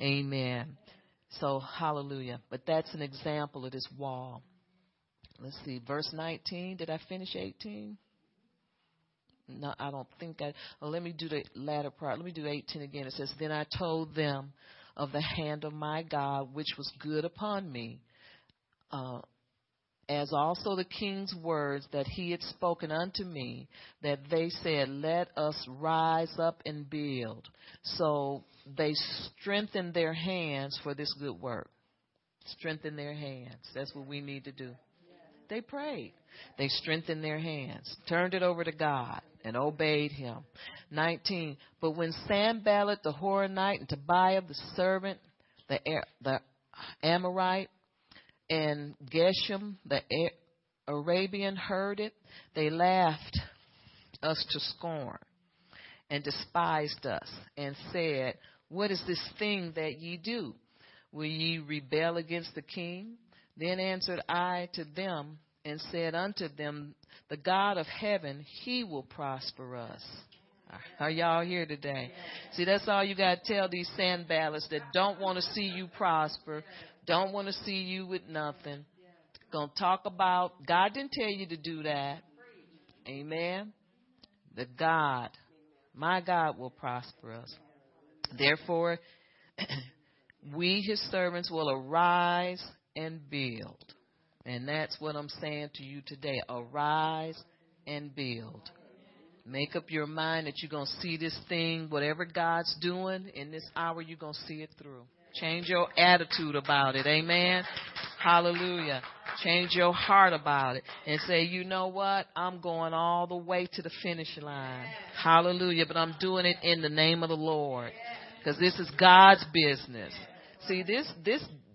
Amen. So, hallelujah. But that's an example of this wall. Let's see. Verse 19. Did I finish 18? No, I don't think I... Oh, let me do the latter part. Let me do 18 again. It says, then I told them of the hand of my God, which was good upon me, as also the king's words that he had spoken unto me, that they said, let us rise up and build. So they strengthened their hands for this good work. Strengthen their hands. That's what we need to do. They prayed. They strengthened their hands, turned it over to God, and obeyed him. 19. But when Sanballat the Horonite and Tobiah the servant, the Amorite, and Geshem the Arabian heard it, they laughed us to scorn and despised us and said, what is this thing that ye do? Will ye rebel against the king? Then answered I to them and said unto them, the God of heaven, he will prosper us. Are y'all here today? See, that's all you got to tell these Sanballats that don't want to see you prosper, don't want to see you with nothing. Going to talk about, God didn't tell you to do that. Amen. The God, my God, will prosper us. Therefore, we, his servants, will arise and build. And that's what I'm saying to you today. Arise and build. Make up your mind that you're going to see this thing, whatever God's doing in this hour, you're going to see it through. Change your attitude about it. Amen. Hallelujah. Change your heart about it and say, you know what? I'm going all the way to the finish line. Hallelujah. But I'm doing it in the name of the Lord, because this is God's business. See, this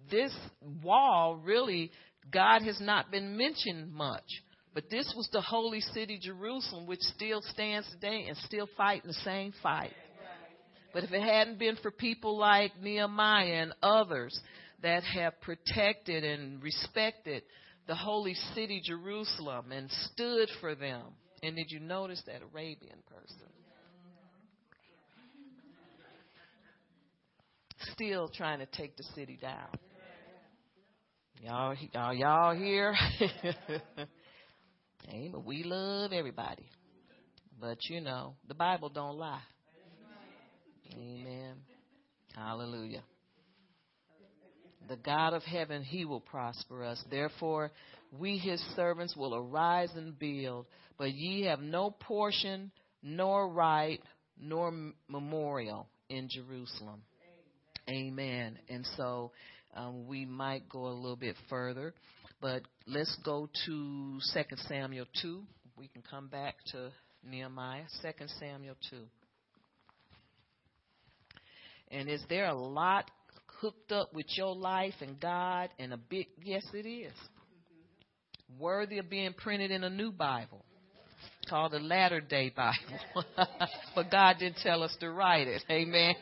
wall, really, God has not been mentioned much, but this was the holy city Jerusalem, which still stands today and still fighting the same fight. But if it hadn't been for people like Nehemiah and others that have protected and respected the holy city Jerusalem and stood for them. And did you notice that Arabian person? Still trying to take the city down. Y'all here? Hey, but we love everybody. But, you know, the Bible don't lie. Amen. Hallelujah. The God of heaven, he will prosper us. Therefore, we, his servants, will arise and build. But ye have no portion, nor right, nor memorial in Jerusalem. Amen. And so we might go a little bit further. But let's go to 2 Samuel 2. We can come back to Nehemiah. 2 Samuel 2. And is there a lot hooked up with your life and God and a big, yes it is, mm-hmm. worthy of being printed in a new Bible called the Latter Day Bible. But God didn't tell us to write it. Amen.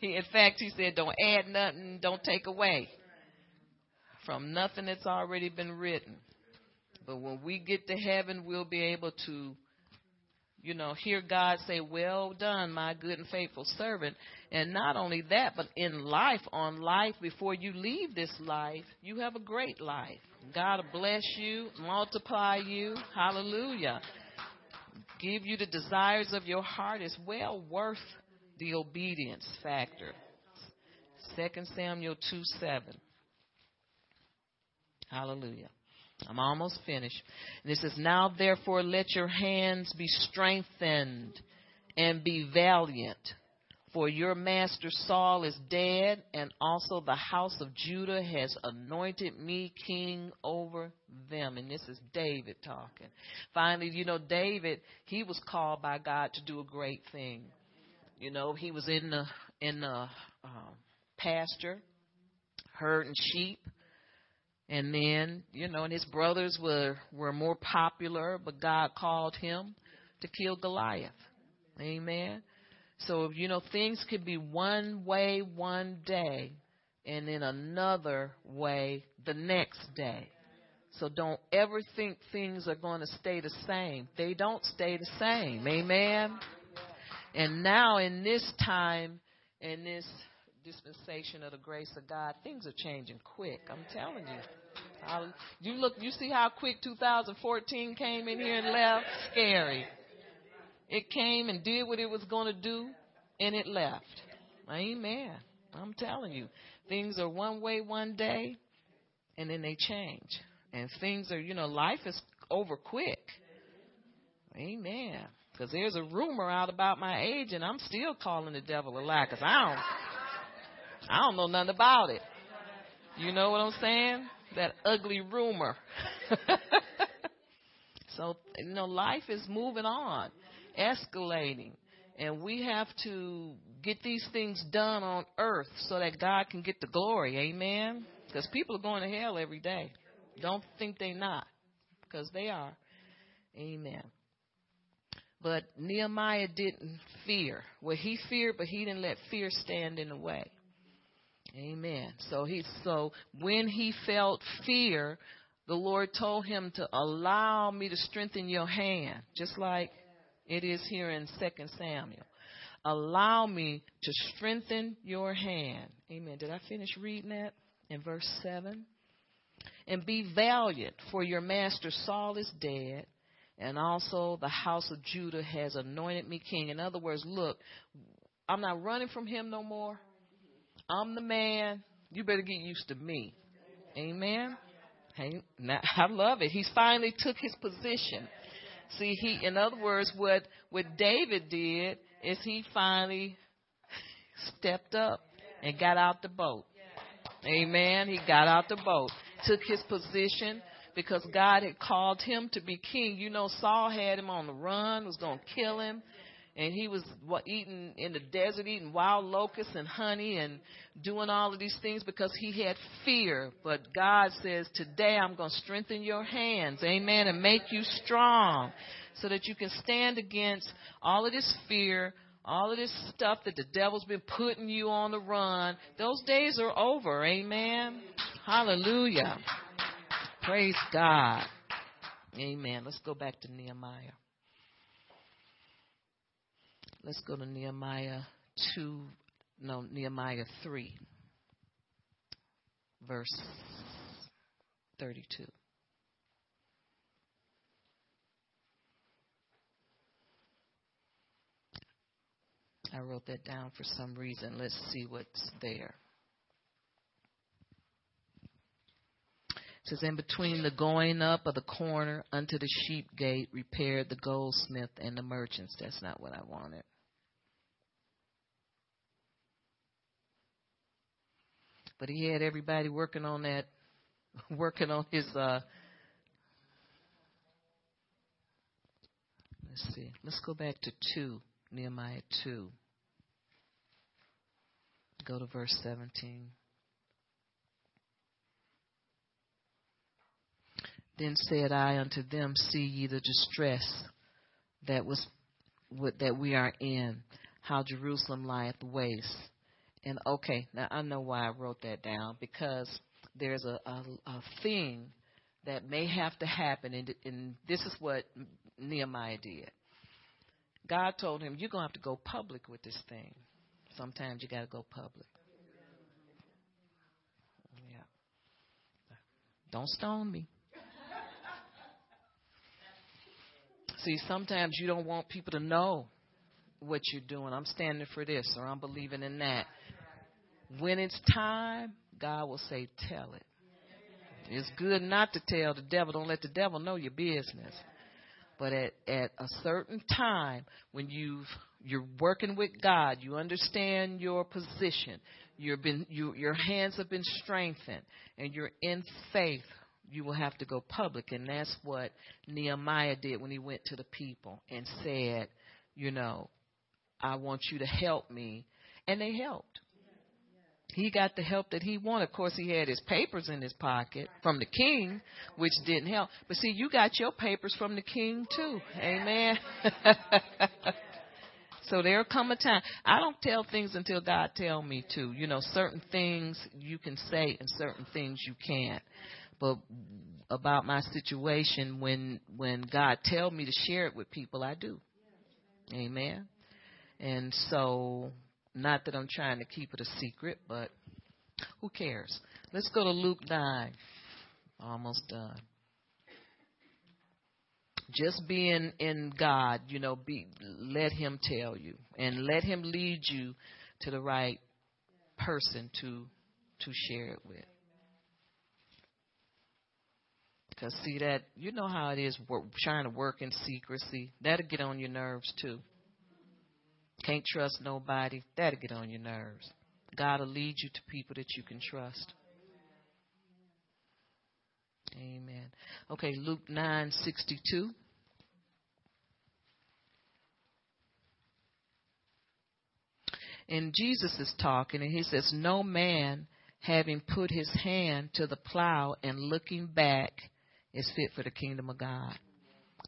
In fact, he said, don't add nothing, don't take away from nothing that's already been written. But when we get to heaven, we'll be able to, you know, hear God say, well done, my good and faithful servant. And not only that, but in life, on life, before you leave this life, you have a great life. God will bless you, multiply you. Hallelujah. Give you the desires of your heart. It's well worth the obedience factor. 2 Samuel 2:7. Hallelujah. I'm almost finished. And it says, now therefore let your hands be strengthened and be valiant, for your master Saul is dead, and also the house of Judah has anointed me king over them. And this is David talking. Finally, you know, David, he was called by God to do a great thing. You know, he was in the pasture, herding sheep. And then, you know, and his brothers were more popular, but God called him to kill Goliath. Amen. So, you know, things could be one way one day and then another way the next day. So don't ever think things are going to stay the same. They don't stay the same. Amen. And now in this time, in this dispensation of the grace of God, things are changing quick. I'm telling you. You look, you see how quick 2014 came in here and left? Scary. It came and did what it was going to do, and it left. Amen. I'm telling you. Things are one way one day, and then they change. And things are, you know, life is over quick. Amen. Because there's a rumor out about my age, and I'm still calling the devil a lie, because I don't know nothing about it. You know what I'm saying? That ugly rumor. So, you know, life is moving on, escalating. And we have to get these things done on earth so that God can get the glory. Amen? Because people are going to hell every day. Don't think they're not, because they are. Amen. But Nehemiah didn't fear. Well, he feared, but he didn't let fear stand in the way. Amen. So when he felt fear, the Lord told him to allow me to strengthen your hand, just like it is here in 2 Samuel. Allow me to strengthen your hand. Amen. Did I finish reading that? In verse 7. And be valiant, for your master Saul is dead, and also the house of Judah has anointed me king. In other words, look, I'm not running from him no more. I'm the man. You better get used to me. Amen. Hey, now, I love it. He finally took his position. See, he, in other words, what David did is he finally stepped up and got out the boat. Amen. He got out the boat, took his position, because God had called him to be king. You know, Saul had him on the run, was going to kill him. And he was eating in the desert, eating wild locusts and honey and doing all of these things because he had fear. But God says, today I'm going to strengthen your hands, amen, and make you strong so that you can stand against all of this fear, all of this stuff that the devil's been putting you on the run. Those days are over, amen. Hallelujah. Praise God. Amen. Let's go back to Nehemiah. Let's go to Nehemiah 3, verse 32. I wrote that down for some reason. Let's see what's there. It says, in between the going up of the corner unto the sheep gate, repaired the goldsmith and the merchants. That's not what I wanted. But he had everybody working on that, working on his, let's see. Let's go back to 2, Nehemiah 2. Go to verse 17. Then said I unto them, see ye the distress that we are in, how Jerusalem lieth waste. And okay, now I know why I wrote that down, because there's a thing that may have to happen, and this is what Nehemiah did. God told him, you're going to have to go public with this thing. Sometimes you got to go public. Yeah. Don't stone me. See, sometimes you don't want people to know what you're doing. I'm standing for this, or I'm believing in that. When it's time, God will say, tell it. It's good not to tell the devil. Don't let the devil know your business. But at a certain time, when you're working with God, you understand your position, your hands have been strengthened, and you're in faith, you will have to go public. And that's what Nehemiah did when he went to the people and said, I want you to help me. And they helped. He got the help that he wanted. Of course, he had his papers in his pocket from the king, which didn't help. But see, you got your papers from the king too. Amen. So there'll come a time. I don't tell things until God tell me to. Certain things you can say and certain things you can't. But about my situation, when God tell me to share it with people, I do. Amen. And so, not that I'm trying to keep it a secret, but who cares? Let's go to Luke 9. Almost done. Just being in God, let him tell you and let him lead you to the right person to share it with. Because, see, that, you know how it is trying to work in secrecy. That'll get on your nerves, too. Can't trust nobody. That'll get on your nerves. God will lead you to people that you can trust. Amen. Okay, Luke 9:62. And Jesus is talking, and he says, no man, having put his hand to the plow and looking back, is fit for the kingdom of God.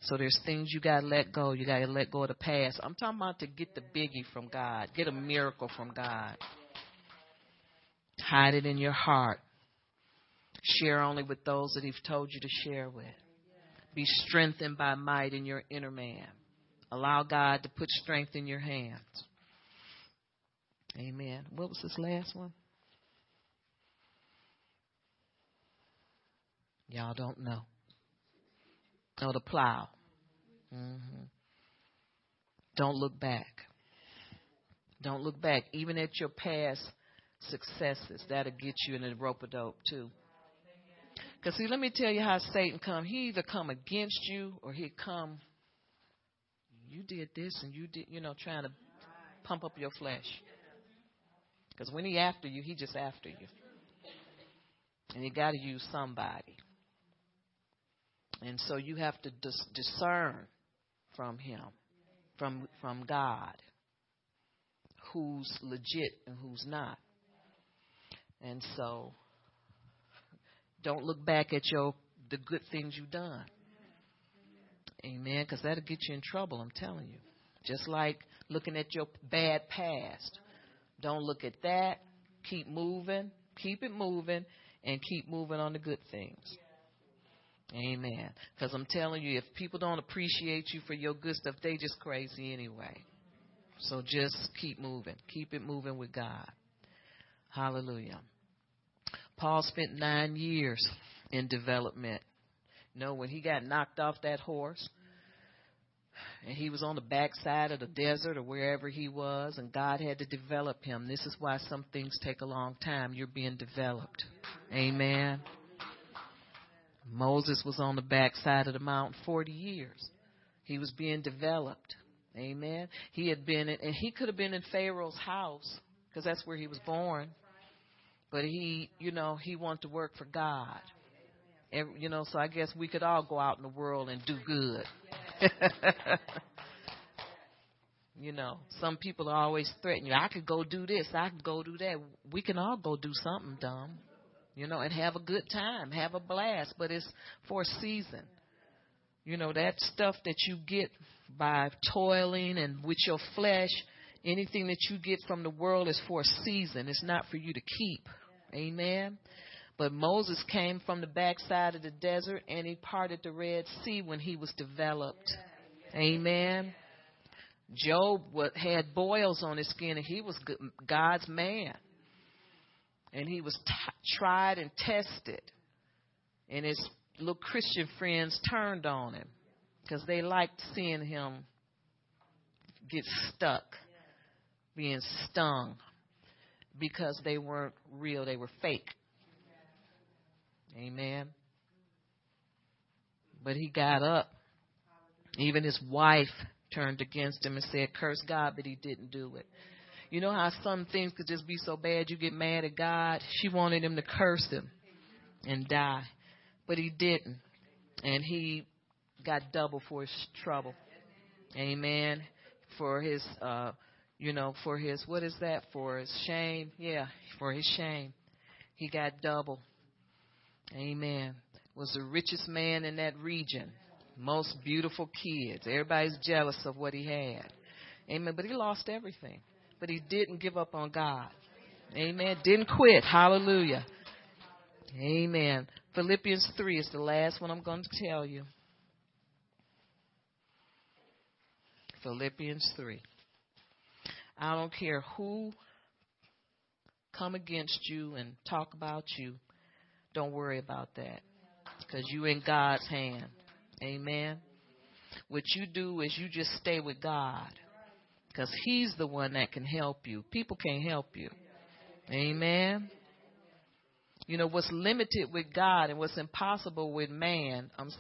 So there's things you got to let go. You got to let go of the past. I'm talking about to get the biggie from God. Get a miracle from God. Hide it in your heart. Share only with those that he's told you to share with. Be strengthened by might in your inner man. Allow God to put strength in your hands. Amen. What was this last one? Y'all don't know. Oh, the plow. Mm-hmm. Don't look back. Don't look back. Even at your past successes, that'll get you in a rope-a-dope too. Because, see, let me tell you how Satan come. He either come against you or he come, you did this and you did, trying to pump up your flesh. Because when he after you, he just after you. And you got to use somebody. And so you have to discern from him, from God, who's legit and who's not. And so don't look back at the good things you've done. Amen, because that'll get you in trouble, I'm telling you. Just like looking at your bad past. Don't look at that. Keep moving. Keep it moving and keep moving on the good things. Amen. Because I'm telling you, if people don't appreciate you for your good stuff, they just crazy anyway. So just keep moving. Keep it moving with God. Hallelujah. Paul spent 9 years in development. When he got knocked off that horse and he was on the backside of the desert or wherever he was, and God had to develop him. This is why some things take a long time. You're being developed. Amen. Moses was on the backside of the mountain 40 years. He was being developed. Amen. He had been, and he could have been in Pharaoh's house because that's where he was born. But he, you know, he wanted to work for God. And, you know, so I guess we could all go out in the world and do good. You know, some people are always threatening you. I could go do this. I could go do that. We can all go do something dumb, you know, and have a good time, have a blast. But it's for a season. You know, that stuff that you get by toiling and with your flesh, anything that you get from the world is for a season. It's not for you to keep. Amen. But Moses came from the backside of the desert and he parted the Red Sea when he was developed. Amen. Job had boils on his skin, and he was God's man. And he was tried and tested. And his little Christian friends turned on him because they liked seeing him get stuck, being stung, because they weren't real. They were fake. Amen. But he got up. Even his wife turned against him and said, curse God, but he didn't do it. You know how some things could just be so bad you get mad at God? She wanted him to curse him and die, but he didn't. And he got double for his trouble. Amen. For his, For his shame. Yeah, for his shame. He got double. Amen. Was the richest man in that region. Most beautiful kids. Everybody's jealous of what he had. Amen. But he lost everything. But he didn't give up on God. Amen. Didn't quit. Hallelujah. Amen. Philippians 3 is the last one I'm going to tell you. Philippians 3. I don't care who come against you and talk about you. Don't worry about that because you're in God's hand. Amen. What you do is you just stay with God because he's the one that can help you. People can't help you. Amen. You know, what's limited with God and what's impossible with man, what's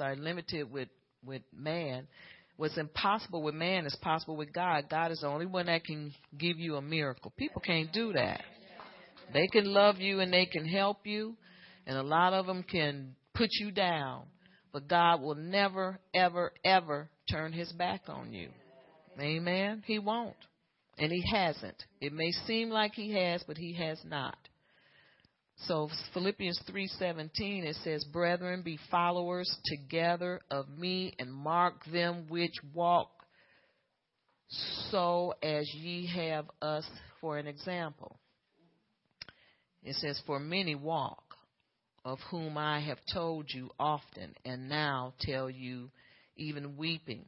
impossible with man is possible with God. God is the only one that can give you a miracle. People can't do that. They can love you and they can help you, and a lot of them can put you down. But God will never, ever, ever turn his back on you. Amen. He won't. And he hasn't. It may seem like he has, but he has not. So Philippians 3:17, it says, brethren, be followers together of me and mark them which walk so as ye have us for an example. It says, for many walk, of whom I have told you often, and now tell you, even weeping,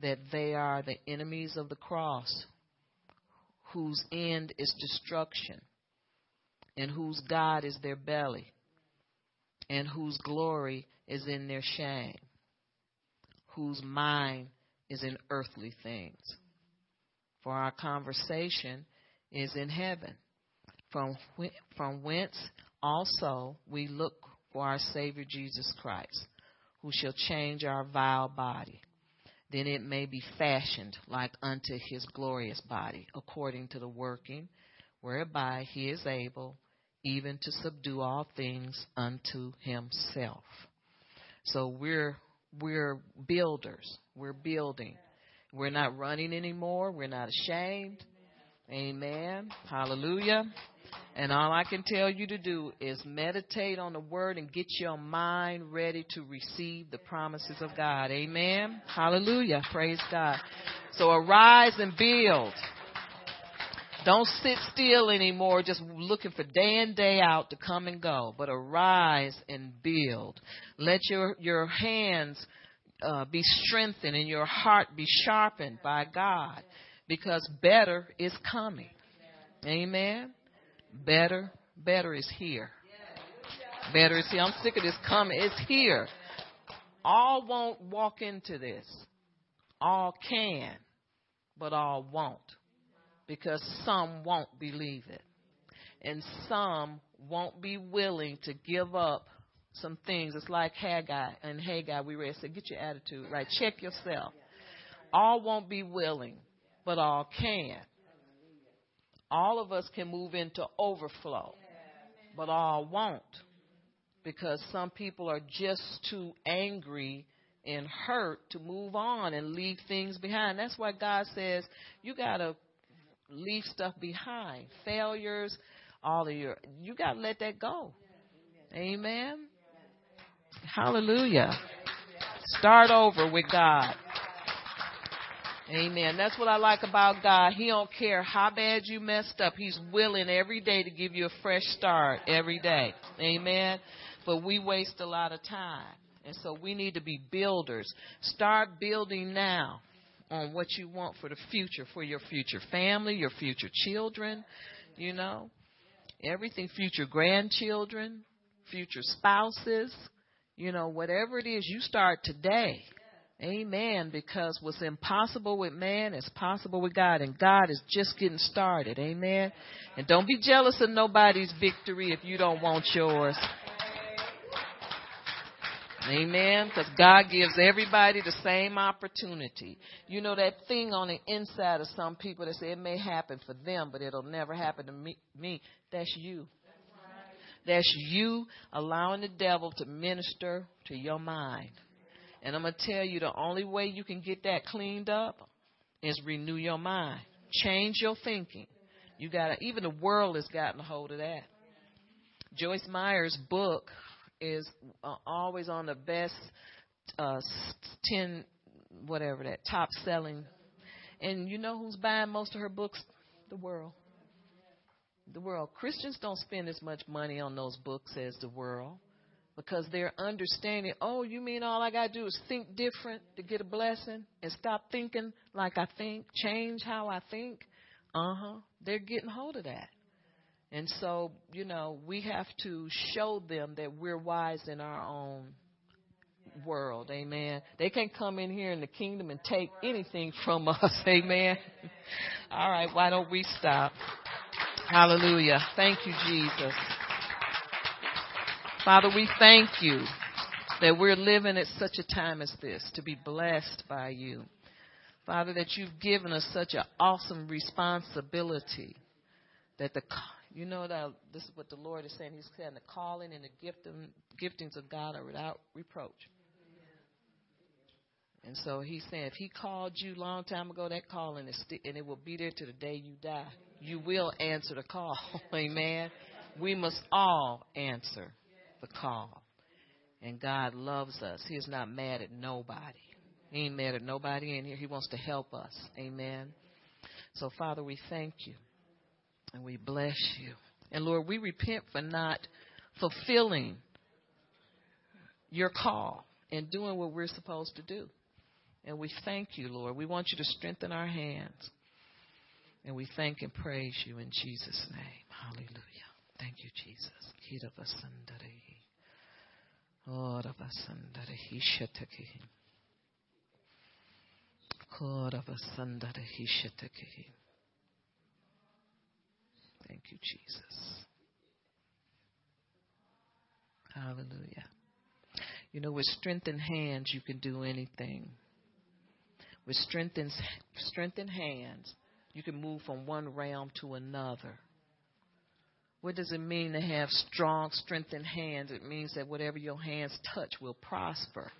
that they are the enemies of the cross, whose end is destruction, and whose God is their belly, and whose glory is in their shame, whose mind is in earthly things. For our conversation is in heaven, from whence also, we look for our Savior Jesus Christ, who shall change our vile body. Then it may be fashioned like unto his glorious body, according to the working, whereby he is able even to subdue all things unto himself. So we're builders. We're building. We're not running anymore. We're not ashamed. Amen. Hallelujah. And all I can tell you to do is meditate on the word and get your mind ready to receive the promises of God. Amen. Hallelujah. Praise God. So arise and build. Don't sit still anymore, just looking for day in, day out to come and go. But arise and build. Let your hands be strengthened and your heart be sharpened by God, because better is coming. Amen. Better is here. Better is here. I'm sick of this coming. It's here. All won't walk into this. All can, but all won't, because some won't believe it. And some won't be willing to give up some things. It's like Haggai. And Haggai, we read, said, get your attitude right. Check yourself. All won't be willing, but all can. All of us can move into overflow, but all won't, because some people are just too angry and hurt to move on and leave things behind. That's why God says you got to leave stuff behind, failures, all of your, you got to let that go. Amen. Hallelujah. Start over with God. Amen. That's what I like about God. He don't care how bad you messed up. He's willing every day to give you a fresh start every day. Amen. But we waste a lot of time. And so we need to be builders. Start building now on what you want for the future, for your future family, your future children, you know, everything, future grandchildren, future spouses, you know, whatever it is, you start today. Amen. Because what's impossible with man is possible with God. And God is just getting started. Amen. And don't be jealous of nobody's victory if you don't want yours. Amen. Because God gives everybody the same opportunity. You know that thing on the inside of some people that say it may happen for them, but it'll never happen to me. That's you. That's you allowing the devil to minister to your mind. And I'm going to tell you, the only way you can get that cleaned up is renew your mind. Change your thinking. You got to, even the world has gotten a hold of that. Joyce Meyer's book is always on the best 10, whatever that, top selling. And you know who's buying most of her books? The world. The world. Christians don't spend as much money on those books as the world. Because they're understanding, oh, you mean all I got to do is think different to get a blessing and stop thinking like I think, change how I think? They're getting hold of that. And so, you know, we have to show them that we're wise in our own world. Amen. They can't come in here in the kingdom and take anything from us. Amen. All right. Why don't we stop? Hallelujah. Thank you, Jesus. Father, we thank you that we're living at such a time as this to be blessed by you. Father, that you've given us such an awesome responsibility that this is what the Lord is saying. He's saying the calling and the giftings of God are without reproach. And so he's saying if he called you a long time ago, that calling is and it will be there to the day you die. You will answer the call. Amen. We must all answer the call. And God loves us. He is not mad at nobody. He ain't mad at nobody in here. He wants to help us. Amen. So, Father, we thank you and we bless you. And, Lord, we repent for not fulfilling your call and doing what we're supposed to do. And we thank you, Lord. We want you to strengthen our hands. And we thank and praise you in Jesus' name. Hallelujah. Thank you, Jesus. Thank you, Jesus. Hallelujah. You know, with strengthened hands, you can do anything. With strengthened hands, you can move from one realm to another. What does it mean to have strong, strengthened hands? It means that whatever your hands touch will prosper.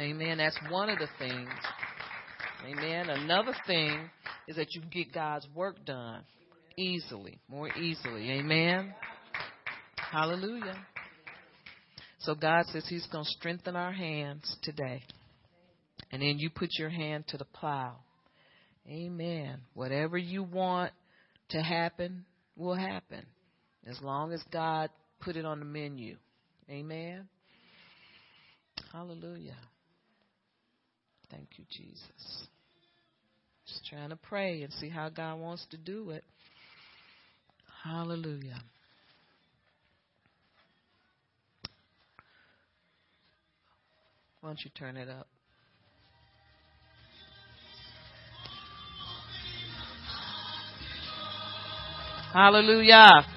Amen. That's one of the things. Amen. Another thing is that you can get God's work done easily, more easily. Amen. Hallelujah. So God says he's going to strengthen our hands today. And then you put your hand to the plow. Amen. Whatever you want to happen will happen. As long as God put it on the menu. Amen. Hallelujah. Thank you, Jesus. Just trying to pray and see how God wants to do it. Hallelujah. Why don't you turn it up? Hallelujah.